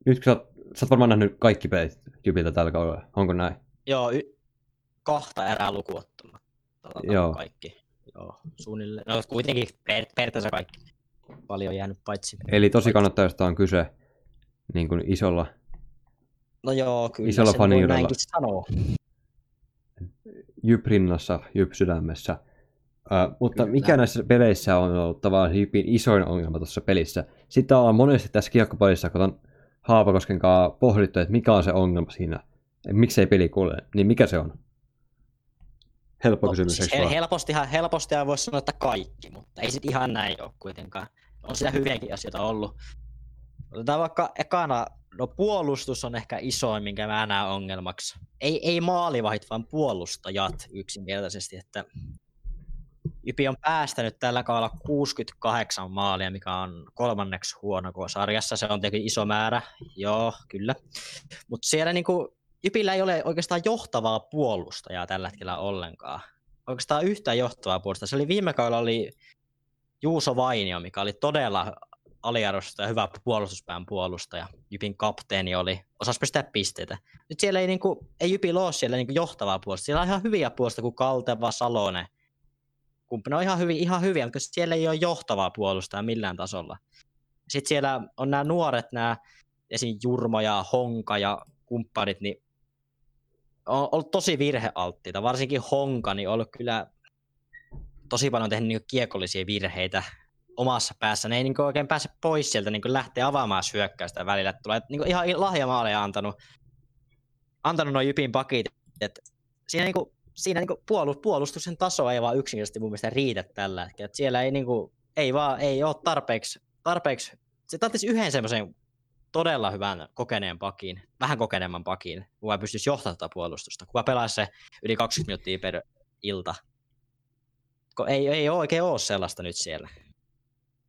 Nyt kun sä oot, sä oot varmaan nähnyt kaikki pelit Jypiltä tällä kaudella, onko näin? Joo, y- kahta erää lukuun ottamatta kaikki. Joo, suunnilleen. No kuitenkin per- pertänsä kaikki. Paljon jäänyt paitsi. Eli tosi kannattajasta on kyse niin kuin isolla. No joo, kyllä isolla sen voi näinkin sanoa. Jyp rinnassa, Jyp sydämessä. Uh, mutta kyllä. Mikä näissä peleissä on ollut tavallaan Jypin isoin ongelma tuossa pelissä? Sitä on monesti tässä Kiekko-podissa, kun on Haapakosken kanssa pohdittu, että mikä on se ongelma siinä. Miksei peli kuule, niin mikä se on? Helppo no, kysymys. Siis hel- helpostihan, helpostihan voisi sanoa, että kaikki, mutta ei sit ihan näin ole kuitenkaan. On sitä hyviäkin asioita ollut. Otetaan vaikka ekana, no puolustus on ehkä isoin, minkä mä näen ongelmaksi. Ei, ei maalivahit, vaan puolustajat yksinkertaisesti, että Jypi on päästänyt tällä kaudella kuusikymmentäkahdeksan maalia, mikä on kolmanneksi huono sarjassa. Se on tietenkin iso määrä, joo, kyllä. Mutta siellä niinku, Jypillä ei ole oikeastaan johtavaa puolustajaa tällä hetkellä ollenkaan. Oikeastaan yhtään johtavaa puolustajaa. Se oli viime kaudella oli Juuso Vainio, mikä oli todella aliarvostettu ja hyvä puolustuspään puolustaja. Jypin kapteeni oli, osasi pistää pisteitä. Nyt siellä ei, niinku, ei Jypillä ole siellä niinku johtavaa puolustajaa. Siellä on ihan hyviä puolustajia kuin Kalteva, Salonen. Kumpi ne on ihan hyviä, ihan hyviä, mutta siellä ei ole johtavaa puolustajaa millään tasolla. Sitten siellä on nämä nuoret, nämä esim. Jurmo ja Honka ja kumppanit, niin on ollut tosi virhealttiita. Varsinkin Honka niin on ollut kyllä tosi paljon tehnyt niin kiekollisia virheitä omassa päässä. Ne ei niin oikein pääse pois sieltä, niin lähtee avaamaan syökkäystä välillä. Tulee niin ihan lahjamaaleja antanut, antanut nuo Jypin pakit. Et siinä niin kuin Siinä niinku puolustuksen taso ei vaan yksinkertaisesti mun mielestä riitä tällä hetkellä. Siellä ei niinku ei vaan ei ole tarpeeksi tarpeeksi se tarvitsisi yhden semmoisen todella hyvän kokeneen pakin, vähän kokeneemman pakin, kuka pystyisi johtamaan tätä puolustusta, kuka pelaa se yli kaksikymmentä minuuttia per ilta. Ko ei ei oikein ole sellaista nyt siellä.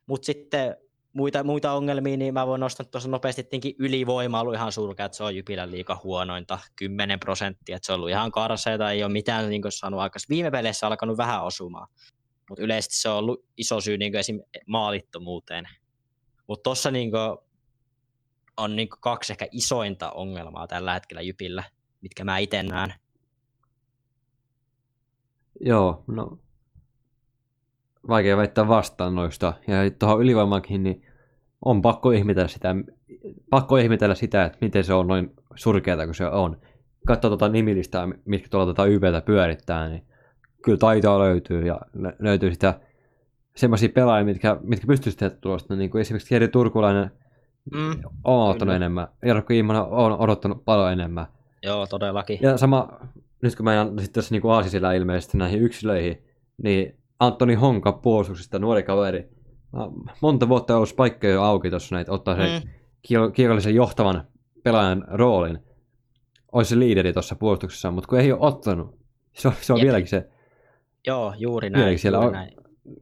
Mut sitten muita muita ongelmia niin mä voin nostaa tuossa nopeasti tietenkin ylivoima on ollut ihan surkea, että se on Jypilän liiga huonointa, kymmenen prosenttia, että se on ollut ihan karseita, ei ole mitään niin kuin saanut aikaisemmin. Viime peleissä on alkanut vähän osumaan, mutta yleisesti se on ollut iso syy niin kuin esimerkiksi maalittomuuteen. Mutta tuossa niin kuin on niin kuin kaksi ehkä isointa ongelmaa tällä hetkellä Jypillä, mitkä mä itse näen. Joo, no vaikea väittää vastaan noista. Ja tuohon ylivoimaankin, niin on pakko ihmetellä sitä, pakko ihmetellä sitä, että miten se on noin surkeata kuin se on. Katso tuota nimilistaa, mitkä tuolla tuota Y B:tä pyörittää, niin kyllä taitoa löytyy ja löytyy sitä semmoisia pelaajia, mitkä, mitkä pystyy sitä tulosta. Niin kuin esimerkiksi Keri Turkulainen mm, on odottanut enemmän. Jarkko Immonen on odottanut paljon enemmän. Joo, todellakin. Ja sama, nyt kun mä en sitten tässä niin aasisilla ilmeisesti näihin yksilöihin, niin Antoni Honka puolustuksesta, nuori kaveri. Monta vuotta on ollut paikkoja jo auki tuossa, että ottaa sen mm. kiekollisen johtavan pelaajan roolin. Olisi se liideri tuossa puolustuksessa, mutta kun ei ole ottanut. Se on, se on vieläkin se. Joo, juuri näin. Vieläkin siellä juuri on, näin.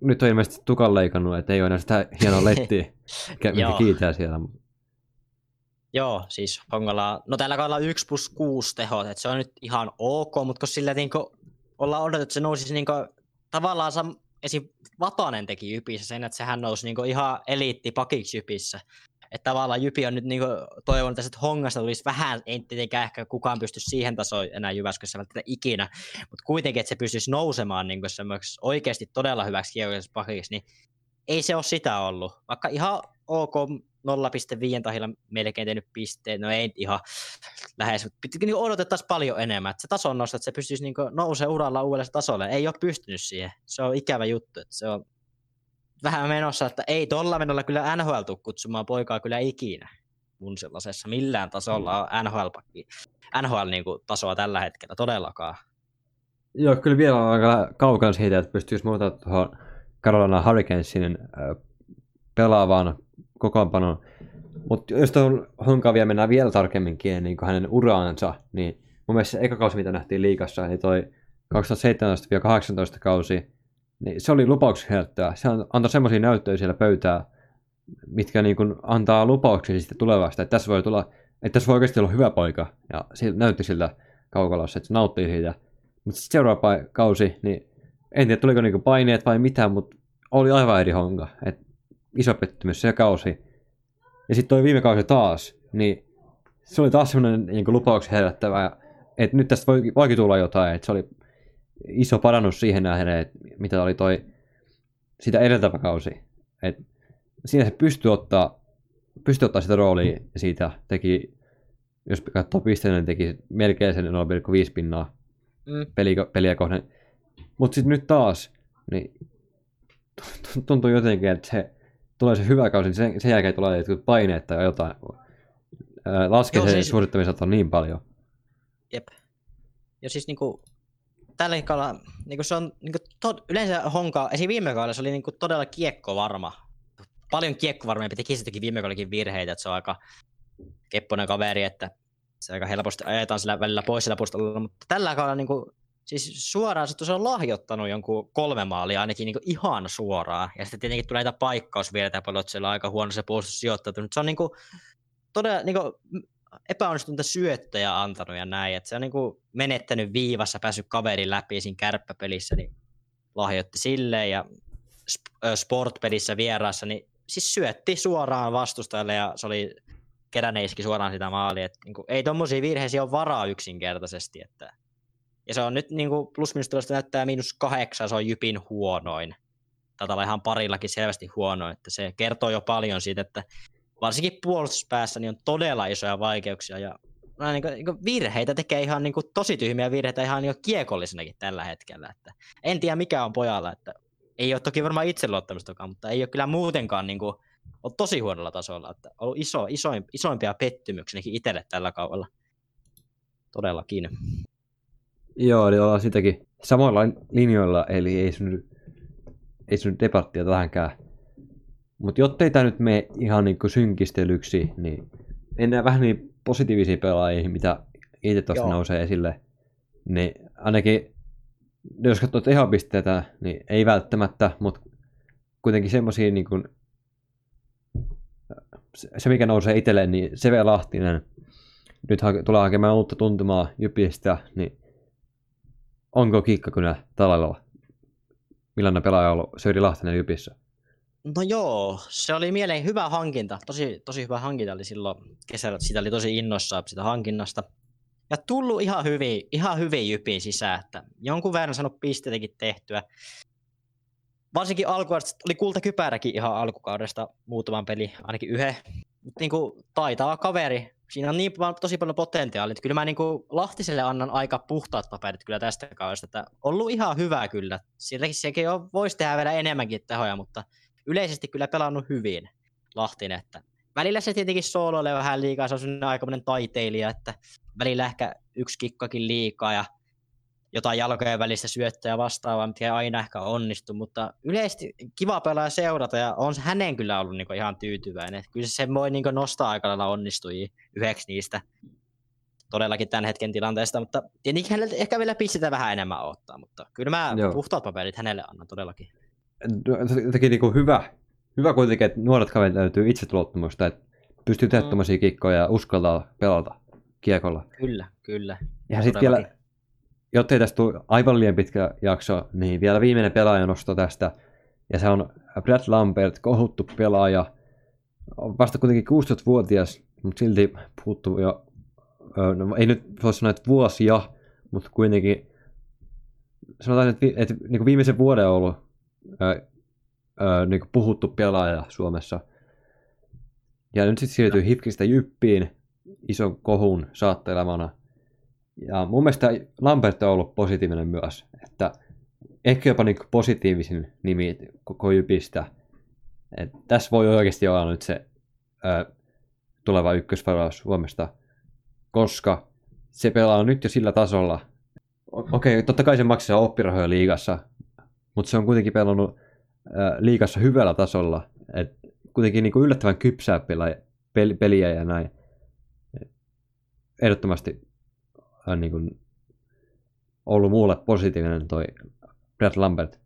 Nyt on ilmeisesti tukan leikannut, että ei ole enää sitä hienoa lettiä, mikä kiitää siellä. Joo, siis Honkalla. No tällä kaudella on yksi plus kuusi tehot, että se on nyt ihan ok, mutta kun sillä niin kun ollaan odotettu, että se nousisi niin kuin tavallaan sam- esim. Vatanen teki Jypissä sen, että sehän nousi niinku ihan eliittipakiksi Jypissä. Että tavallaan Jypi on nyt niinku toivonut, että Hongasta tulisi vähän, ei tietenkään ehkä kukaan pysty siihen tasoon enää Jyväskylässä välttämättä ikinä, mutta kuitenkin, että se pystyisi nousemaan niinku semmoiksi oikeasti todella hyväksi kiekollisessa pakiksi, niin ei se ole sitä ollut. Vaikka ihan ok nolla pilkku viisi tahilla melkein tehnyt pisteen, no ei ihan lähes, mutta piti niin odotettaisiin paljon enemmän, että se tason nosto, että se pystyisi niin nousemaan uralla uudelle tasolle, ei ole pystynyt siihen, se on ikävä juttu, että se on vähän menossa, että ei tuolla menolla kyllä N H L tule kutsumaan poikaa kyllä ikinä mun sellaisessa millään tasolla on N H L-tasoa tällä hetkellä, todellakaan. Joo, kyllä vielä on aika kaukana siitä, että pystyisi muuta tuohon Carolina Hurricanesin pelaavaan kokoonpanon. Mutta jos tuohon Honkaan vielä mennään vielä tarkemminkin, niin kuin hänen uraansa, niin mun mielestä se eka kausi, mitä nähtiin liigassa, niin toi kaksituhattaseitsemäntoista kahdeksantoista kausi, niin se oli lupauksen herättää. Se antoi semmoisia näyttöjä siellä pöytää, mitkä niin kuin antaa lupauksia sitten tulevasta, että tässä voi tulla, että tässä voi oikeasti olla hyvä poika, ja se näytti siltä kaukalossa, että se nauttii siitä. Mutta sitten seuraava kausi, niin en tiedä tuliko niinku paineet vai mitään, mutta oli aivan eri Honka. Et iso pettymys se kausi. Ja sitten toi viime kausi taas, niin se oli taas semmoinen niin lupauksen herättävä että nyt tästä voi, voikin tulla jotain, että se oli iso parannus siihen nähden, että mitä oli toi sitä edeltävä kausi. Et siinä se pystyi ottaa, pystyi ottaa sitä roolia siitä, teki, jos katsoo pisteinen, niin teki melkein sen nolla pilkku viisi pinnaa mm. peliä kohden. Mutta sitten nyt taas, niin tuntuu jotenkin, että se tulee se hyvä kausi, niin sen, sen jälkeen tulee paineet tai jotain. Laskee sen siis suorittamisat on niin paljon. Jep. Ja siis niinku tällä hetkellä niinku se on niinku tod, yleensä Honka, esim viime kaudella se oli niinku todella kiekkovarma. Paljon kiekkovarmempi, teki se teki viime kaudellakin virheitä, että se on aika kepponen kaveri, että se aika helposti ajetaan sillä välillä pois sillä puolella, mutta tällä kaudella niinku siis suoraan se on lahjoittanut jonkun kolme maalia ainakin niinku ihan suoraan. Ja sitten tietenkin tulee näitä paikkausvirheitä paljon, että siellä on aika huono se puolustus sijoittautunut. Se on niinku todella niinku epäonnistunut syöttäjä antanut ja näin, että se on niinku menettänyt viivassa, päässyt kaverin läpi siinä kärppäpelissä, niin lahjoitti silleen ja sportpelissä vieraassa, niin siis syötti suoraan vastustajalle ja se oli keräneiski suoraan sitä maalia, että niinku, ei tommosia virheisiä ole varaa yksinkertaisesti, että ja se on nyt niinku plus-minustulosta näyttää miinus kahdeksan, se on Jypin huonoin, taitaa olla ihan parillakin selvästi huonoin, että se kertoo jo paljon siitä, että varsinkin puolustuspäässä niin on todella isoja vaikeuksia ja no, niin kuin, niin kuin virheitä tekee ihan niin kuin, tosi tyhmiä virheitä ihan niin kiekollisenakin tällä hetkellä. Että en tiedä mikä on pojalla. Että ei ole toki varmaan itseluottamustakaan, mutta ei ole kyllä muutenkaan niin kuin, on tosi huonolla tasolla. Että on ollut iso, isoin, isoimpia pettymyksiäkin itselle tällä kaudella. Todellakin. Joo, eli ollaan sitäkin samoilla linjoilla, eli ei synny, ei synny debattia tähänkään. Mutta jottei tämä nyt mene ihan niinku synkistelyksi, niin mennään vähän niin positiivisiin pelaajiin, mitä itse tuosta nousee esille. Niin ainakin, jos katsoo tehopisteitä, niin ei välttämättä, mutta kuitenkin semmoisia, niin se mikä nousee itselleen, niin Seve Lahtinen nyt ha- tulee hakemaan uutta tuntumaa Jypistä, niin onko kiikkakynä tallella? Millainen pelaaja on ollut Seve Lahtinen Jypissä? No joo, se oli mieleen hyvä hankinta, tosi, tosi hyvä hankinta oli silloin kesällä, sitä oli tosi innoissaan sitä hankinnasta. Ja tullut ihan hyvin, ihan hyvin Jypiin sisään, että jonkun verran saanut pisteitäkin tehtyä. Varsinkin alkukaudesta, oli kultakypäräkin ihan alkukaudesta muutaman peli, ainakin yhden. Mutta niinku taitaa kaveri, siinä on niin tosi paljon potentiaalia, että kyllä mä niinku Lahtiselle annan aika puhtaat paperit kyllä tästä kaudesta. Että ollut ihan hyvä kyllä, sieltäkin sekin voisi tehdä vielä enemmänkin tehoja, mutta yleisesti kyllä pelannut hyvin Lahtinen, että välillä se tietenkin sooloilee vähän liikaa, se on sellainen aikamoinen taiteilija, että välillä ehkä yksi kikkakin liikaa ja jotain jalkojen välistä syöttöä ja vastaavaa, mikä ei aina ehkä onnistu, mutta yleisesti kiva pelaa seurata ja on hänen kyllä ollut niinku ihan tyytyväinen. Kyllä se voi niinku nostaa aika lailla onnistujia yhdeksi niistä todellakin tämän hetken tilanteesta, mutta tietenkin hänelle ehkä vielä pistetä vähän enemmän odottaa, mutta kyllä mä Joo. puhtaat paperit hänelle annan todellakin. Jotenkin niin hyvä, hyvä kuitenkin, että nuoret kaverit löytyy itseluottamusta, että pystyy tehdä mm. tämmöisiä kikkoja ja uskaltaa pelata kiekolla. Kyllä, kyllä. Ja sitten vielä, jottei tästä tule aivan liian pitkä jakso, niin vielä viimeinen pelaaja nosto tästä. Ja se on Brad Lambert, kohuttu pelaaja. Vasta kuitenkin kuusitoistavuotias, mutta silti puhuttu jo, no, ei nyt voi sanoa, että vuosia, mutta kuitenkin sanotaan, että, vi, että niin viimeisen vuoden on ollut Öö, öö, niin kuin puhuttu pelaaja Suomessa. Ja nyt sitten siirtyy H I P K:stä Jyppiin ison kohun saattelemana. Ja mun mielestä Lambert on ollut positiivinen myös. Että ehkä jopa niin kuin positiivisin nimi koko Jypistä. Et tässä voi oikeasti olla nyt se öö, tuleva ykkösvaraus Suomesta, koska se pelaa nyt jo sillä tasolla. Okei, okay, totta kai se maksaa oppirahoja liigassa, mutta se on kuitenkin pelannut äh, liigassa hyvällä tasolla. Et kuitenkin niinku yllättävän kypsää pelaajia, pel, peliä ja näin. Et ehdottomasti on niinku ollut muulle positiivinen toi Brad Lambert.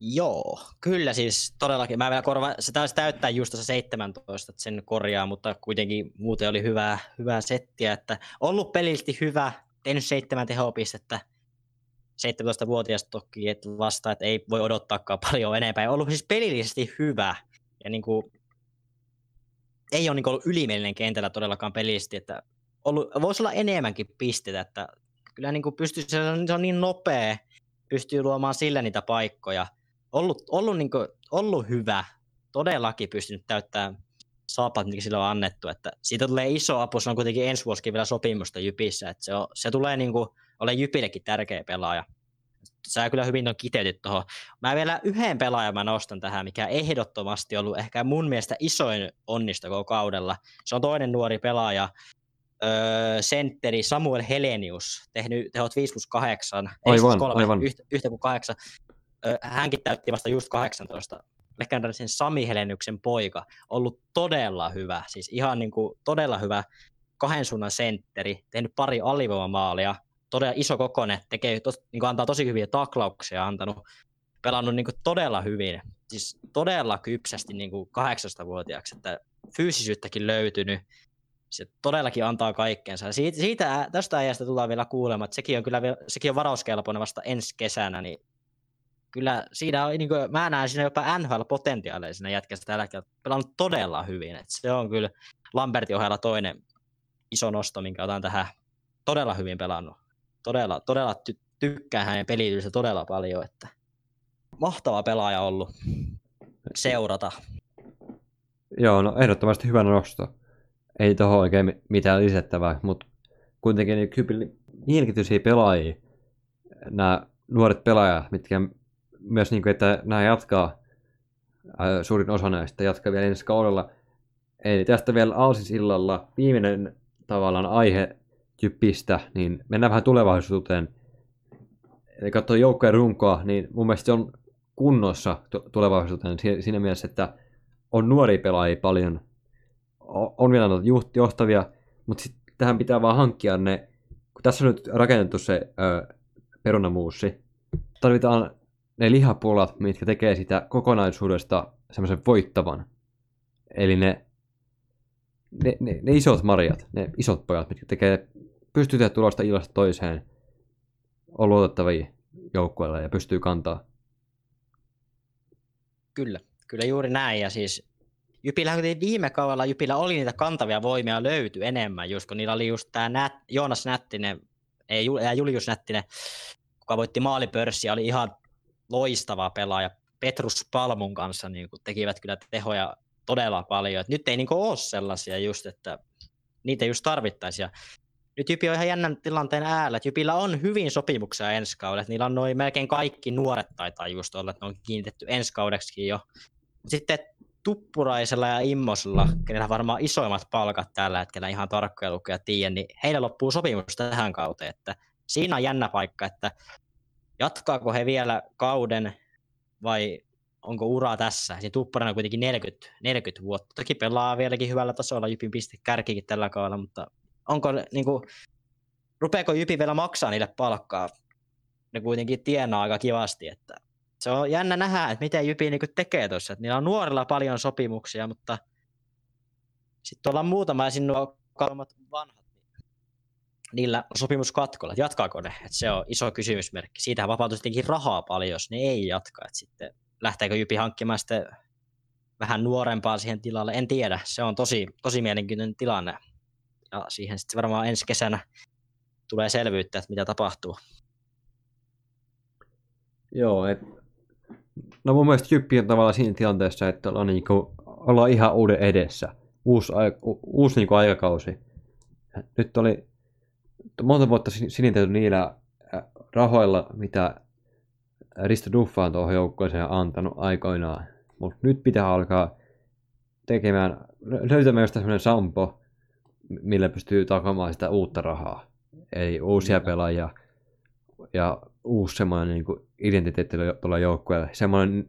Joo, kyllä siis todellakin. Mä vielä korvaan, se taisi täyttää just tuossa seitsemäntoista, että sen korjaa, mutta kuitenkin muuten oli hyvää, hyvää settiä. Että ollut pelillisesti hyvä, tehnyt seitsemän tehopistettä. seitsemäntoistavuotias toki, että vasta, että ei voi odottaakaan paljon enempää. On ollut siis pelillisesti hyvä ja niin kuin, ei ole niin kuin ollut ylimielinen kentällä todellakaan pelillisesti, että ollut, voisi olla enemmänkin pisteitä, että kyllä niin kuin pystyy, se on, se on niin nopea, pystyy luomaan sillä niitä paikkoja. Ollut, ollut, niin kuin, ollut hyvä, todellakin pystynyt täyttämään saapat, mitkä sillä on annettu. Että siitä tulee iso apu, se on kuitenkin ensi vuosikin vielä sopimusta Jypissä. Että se, on, se tulee niin kuin, ole Jypillekin tärkeä pelaaja. Sä kyllä hyvin on kiteytyt tuohon. Mä vielä yhden pelaajan mä nostan tähän, mikä ehdottomasti on ollut ehkä mun mielestä isoin onnistu koko kaudella. Se on toinen nuori pelaaja, öö, sentteri Samuel Helenius, tehnyt tehot viisi plus kahdeksan, aivan, kolme, aivan. Yhtä, yhtä kuin kahdeksan. Öö, hänkin täytti vasta just kahdeksantoista. Legendaarisen Sami Helenyksen poika, ollut todella hyvä, siis ihan niin kuin todella hyvä kahden suunnan sentteri, tehnyt pari alivoimamaalia. Todella iso kokoinen, tekee, tos, niin antaa tosi hyviä taklauksia, antanut, pelannut niin kuin todella hyvin, siis todella kypsästi niin kuin kahdeksantoistavuotiaaksi, että fyysisyyttäkin löytynyt, se todellakin antaa kaikkensa. Siitä, siitä, tästä ajasta tullaan vielä kuulemaan, että sekin on, kyllä, sekin on varauskelpoinen vasta ensi kesänä, niin kyllä siinä on, niin kuin, mä näen siinä jopa N H L-potentiaaleja siinä jätkässä tällä hetkellä, pelannut todella hyvin, että se on kyllä Lambertin ohella toinen iso nosto, minkä otan tähän, todella hyvin pelannut. Todella, todella ty- tykkään hänen pelityylissä todella paljon, että mahtava pelaaja ollut seurata. Joo, no ehdottomasti hyvä nosto. Ei tuohon oikein mitään lisättävää, mutta kuitenkin niin mielenkiintoisia pelaajia, nämä nuoret pelaajat, mitkä myös niin kuin, että nämä jatkaa, ää, suurin osa näistä jatkaa vielä ensi kaudella. Eli tästä vielä aasinsillalla viimeinen tavallaan aihe, Jyppistä, niin mennään vähän tulevaisuuteen. Eli katsoo joukkojen runkoa, niin mun mielestä se on kunnossa tulevaisuuteen siinä mielessä, että on nuoria pelaajia paljon, on vielä noita johtavia, mutta sitten tähän pitää vaan hankkia ne, kun tässä on nyt rakennettu se ö, perunamuussi, tarvitaan ne lihapulat, mitkä tekee sitä kokonaisuudesta semmoisen voittavan. Eli ne, ne, ne, ne isot marjat, ne isot pojat, mitkä tekee pystyy tehdä tulosta illasta toiseen, on luotettavia joukkueella ja pystyy kantaa. Kyllä, kyllä juuri näin. Ja siis Jypillähän viime kaudella Jypillä oli niitä kantavia voimia löytyi enemmän, just kun niillä oli just tämä Nät, Joonas Nättinen, ei Julius Nättinen, joka voitti maalipörssiä, oli ihan loistava pelaaja. Petrus Palmun kanssa niin kun tekivät kyllä tehoja todella paljon. Et nyt ei niin kun ole sellaisia just, että niitä just tarvittaisiin. Nyt Jypi on ihan jännän tilanteen äärellä, että Jypillä on hyvin sopimuksia ensi kaudella, niillä on noin melkein kaikki nuoret taitaa just olla, että ne on kiinnitetty ensi kaudeksikin jo. Sitten Tuppuraisella ja Immosella, kenellä varmaan isoimmat palkat tällä hetkellä, ihan tarkkoja lukuja tiedän, niin heillä loppuu sopimus tähän kauteen, että siinä on jännä paikka, että jatkaako he vielä kauden vai onko uraa tässä. Siinä Tuppurainen on kuitenkin neljäkymmentä, neljäkymmentä vuotta, toki pelaa vieläkin hyvällä tasolla, Jypin piste kärkikin tällä kaudella, mutta onko niinku rupeeko Jypi vielä maksaa niille palkkaa? Ne kuitenkin tienaa aika kivasti, että se on jännä nähdä, että miten Jypi niinku tekee tuossa. Niillä on nuorilla paljon sopimuksia, mutta sitten tuolla on muutama ja sinne on kauemmat vanhat. Niillä on sopimus katkolla, että jatkaako ne? Et se on iso kysymysmerkki. Siitähän vapautuisi tietenkin rahaa paljon, jos ne ei jatka. Et sitten lähteekö Jypi hankkimaan sitten vähän nuorempaa siihen tilalle? En tiedä. Se on tosi, tosi mielenkiintoinen tilanne. Ja siihen sitten varmaan ensi kesänä tulee selvyyttä, että mitä tapahtuu. Joo, et... no mun mielestä Jyppi on tavallaan siinä tilanteessa, että ollaan, niinku, ollaan ihan uuden edessä. Uusi, u, uusi niinku aikakausi. Nyt oli monta vuotta sinitelty niillä rahoilla, mitä Risto Dufva on tuohon joukkoiseen antanut aikoinaan. Mutta nyt pitää alkaa tekemään, löytämään jostain semmoinen sampo, millä pystyy takamaan sitä uutta rahaa. Ei uusia pelaajia ja uusi semmoinen niin kuin identiteetti tuolla joukkueella. Semmoinen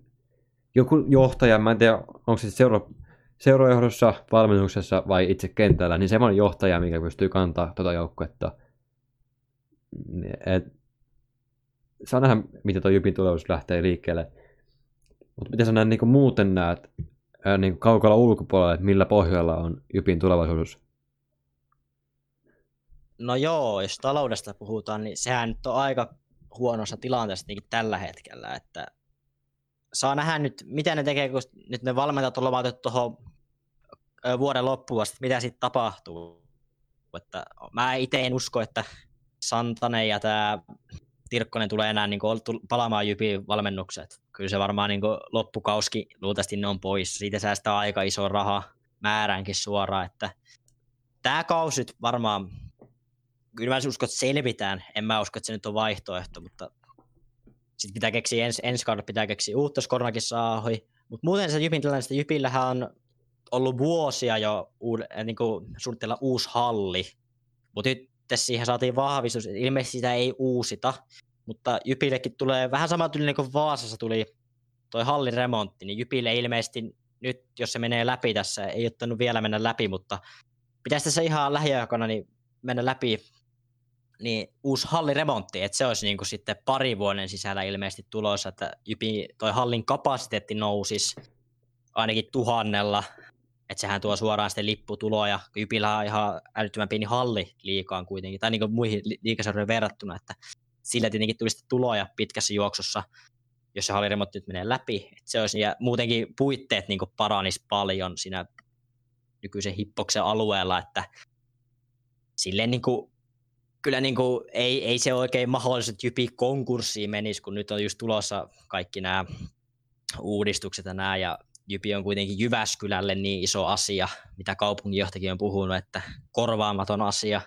joku johtaja, mä en tiedä, onko se seura, seurajohdossa, valmennuksessa vai itse kentällä, niin semmoinen johtaja, mikä pystyy kantaa tuota joukkuetta. Et, saa nähdä, mitä tuo Jypin tulevaisuus lähtee liikkeelle. Mutta miten sä näin, niin kuin muuten näet niin kuin kaukalla ulkopuolella, että millä pohjalla on Jypin tulevaisuus? No joo, jos taloudesta puhutaan, niin sehän nyt on aika huonossa tilanteessa tällä hetkellä, että saa nähdä nyt, mitä ne tekee, kun nyt ne valmentajat on lomautettu tuohon vuoden loppuun asti, mitä sitten tapahtuu. Että mä itse en usko, että Santanen ja tämä Tirkkonen tulee enää niin kuin palaamaan Jypin valmennukset. Kyllä se varmaan niin kuin loppukauski luultavasti ne on pois. Siitä säästää aika iso raha määränkin suoraan. Että tämä kausi nyt varmaan, kyllä mä uskon, että selvitään. En mä usko, että se nyt on vaihtoehto, mutta sitten pitää keksiä ens, ensi kaudella pitää keksiä uutta, jos koronakin saa. Mutta muuten se Jypin tällainen, että Jypillähän on ollut vuosia jo uud- niin kuin suunnitella uusi halli, mutta nyt siihen saatiin vahvistus, ilmeisesti sitä ei uusita, mutta Jypillekin tulee vähän sama tyyli niin kuin Vaasassa tuli toi hallin remontti, niin Jypille ilmeisesti nyt, jos se menee läpi tässä, ei ottanut vielä mennä läpi, mutta pitäisi tässä ihan lähiaikana niin mennä läpi niin uusi halliremontti, että se olisi niin kuin sitten pari vuoden sisällä ilmeisesti tulossa, että Jypi, toi hallin kapasiteetti nousisi ainakin tuhannella, että sehän tuo suoraan sitten lipputuloja, kun Jypillä on ihan älyttömän pieni halli liigaan kuitenkin, tai niin kuin muihin liigasarjoihin verrattuna, että sillä tietenkin tuli sitten tuloja pitkässä juoksussa, jos se halliremontti nyt menee läpi, että se olisi, ja muutenkin puitteet niin kuin paranisi paljon siinä nykyisen Hippoksen alueella, että silleen niin kuin kyllä niin kuin ei, ei se oikein mahdollista, että Jypi konkurssiin menisi, kun nyt on just tulossa kaikki nämä uudistukset ja nämä, ja Jypi on kuitenkin Jyväskylälle niin iso asia, mitä kaupunginjohtajakin on puhunut, että korvaamaton asia,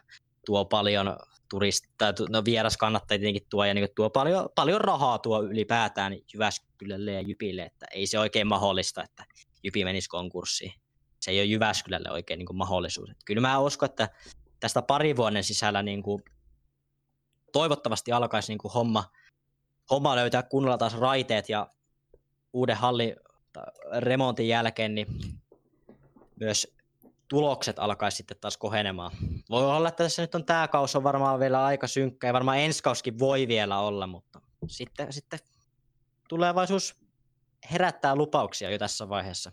tuo paljon turist- tai no vieraskannattajia tietenkin tuo, ja niin tuo paljon, paljon rahaa tuo ylipäätään Jyväskylälle ja Jypille, että ei se oikein mahdollista, että Jypi menisi konkurssiin. Se ei ole Jyväskylälle oikein niin kuin mahdollisuus. Että kyllä mä uskon, että tästä pari vuoden sisällä niin kuin toivottavasti alkaisi niin kuin homma, homma löytää kunnolla taas raiteet, ja uuden hallin remontin jälkeen niin myös tulokset alkaisi sitten taas kohenemaan. Voi olla, että tässä nyt on tämä kaus on varmaan vielä aika synkkä, ja varmaan ensi kauskin voi vielä olla, mutta sitten, sitten tulevaisuus herättää lupauksia jo tässä vaiheessa.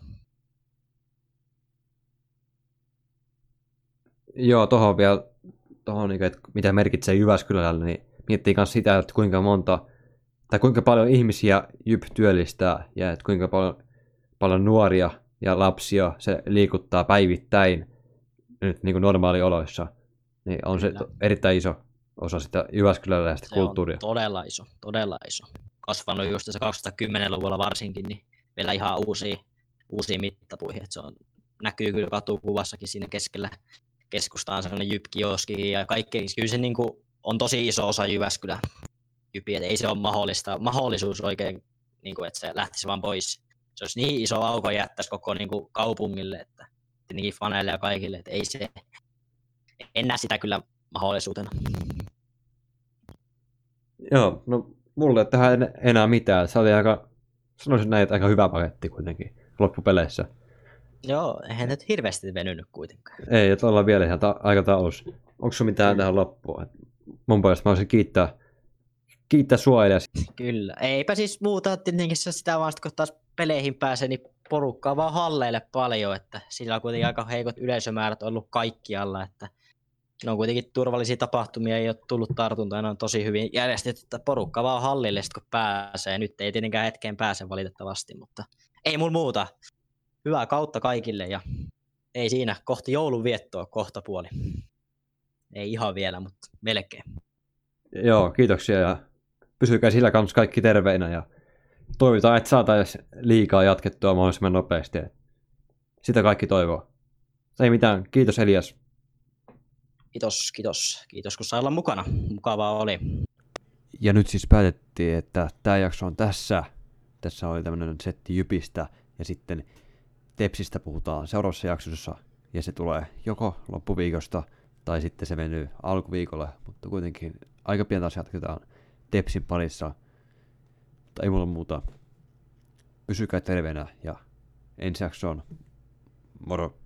Joo, tuohon vielä, tohon, että mitä merkitsee Jyväskylällä, niin miettii myös sitä, että kuinka monta tai kuinka paljon ihmisiä J Y P työllistää ja että kuinka paljon, paljon nuoria ja lapsia se liikuttaa päivittäin nyt niin kuin normaalioloissa, niin on Kyllä. se erittäin iso osa sitä jyväskyläläistä kulttuuria. todella iso, todella iso. Kasvanut just tässä kaksituhattakymmenluvulla varsinkin, niin vielä ihan uusia, uusia mittapuihin. Se on, näkyy kyllä katukuvassakin siinä keskellä keskustaan on sellainen J Y P-kioski ja kaikki. Kyllä se niin kuin on tosi iso osa Jyväskylää. Jypi, ei se ole mahdollista, mahdollisuus oikein, niin kuin, että se lähtisi vaan pois. Se olisi niin iso auko jättäisi koko niin kuin, kaupungille, että tietenkin faneille ja kaikille, että ei se enää sitä kyllä mahdollisuutena. Joo, no mulle tähän en, enää mitään. Se oli aika, sanoisin näin, että aika hyvä paketti kuitenkin loppupeleissä. Joo, eihän nyt hirveästi venynyt kuitenkaan. Ei, että ollaan vielä ihan ta- aika taus. Onko sun mitään mm. tähän loppuun? Mun puolesta mä voisin kiittää Kiittää sua edes. Kyllä. Eipä siis muuta, tietenkin sitä vaan kun taas peleihin pääsee, niin porukkaa vaan halleille paljon, että sillä on kuitenkin aika heikot yleisömäärät ollut kaikkialla, että ne on kuitenkin turvallisia tapahtumia, ei ole tullut tartuntoja, ne on tosi hyvin järjestetty, että porukkaa vaan hallille sit kun pääsee, nyt ei tietenkään hetkeen pääse valitettavasti, mutta ei mun muuta. Hyvää kautta kaikille ja ei siinä, kohti joulunviettoa kohta puoli. Ei ihan vielä, mutta melkein. Joo, kiitoksia ja pysykää sillä kanssa kaikki terveinä ja toivotaan, että saataisiin liigaa jatkettua mahdollisimman nopeasti. Sitä kaikki toivoo. Ei mitään. Kiitos Elias. Kiitos, kiitos. Kiitos kun sai olla mukana. Mukavaa oli. Ja nyt siis päätettiin, että tämä jakso on tässä. Tässä oli tämmöinen setti Jypistä ja sitten Tepsistä puhutaan seuraavassa jaksossa. Ja se tulee joko loppuviikosta tai sitten se venyy alkuviikolle, mutta kuitenkin aika pian taas jatketaan Tepsin parissa, tai ei mulla muuta. Pysykää terveenä ja ensi jaksoon. Moro!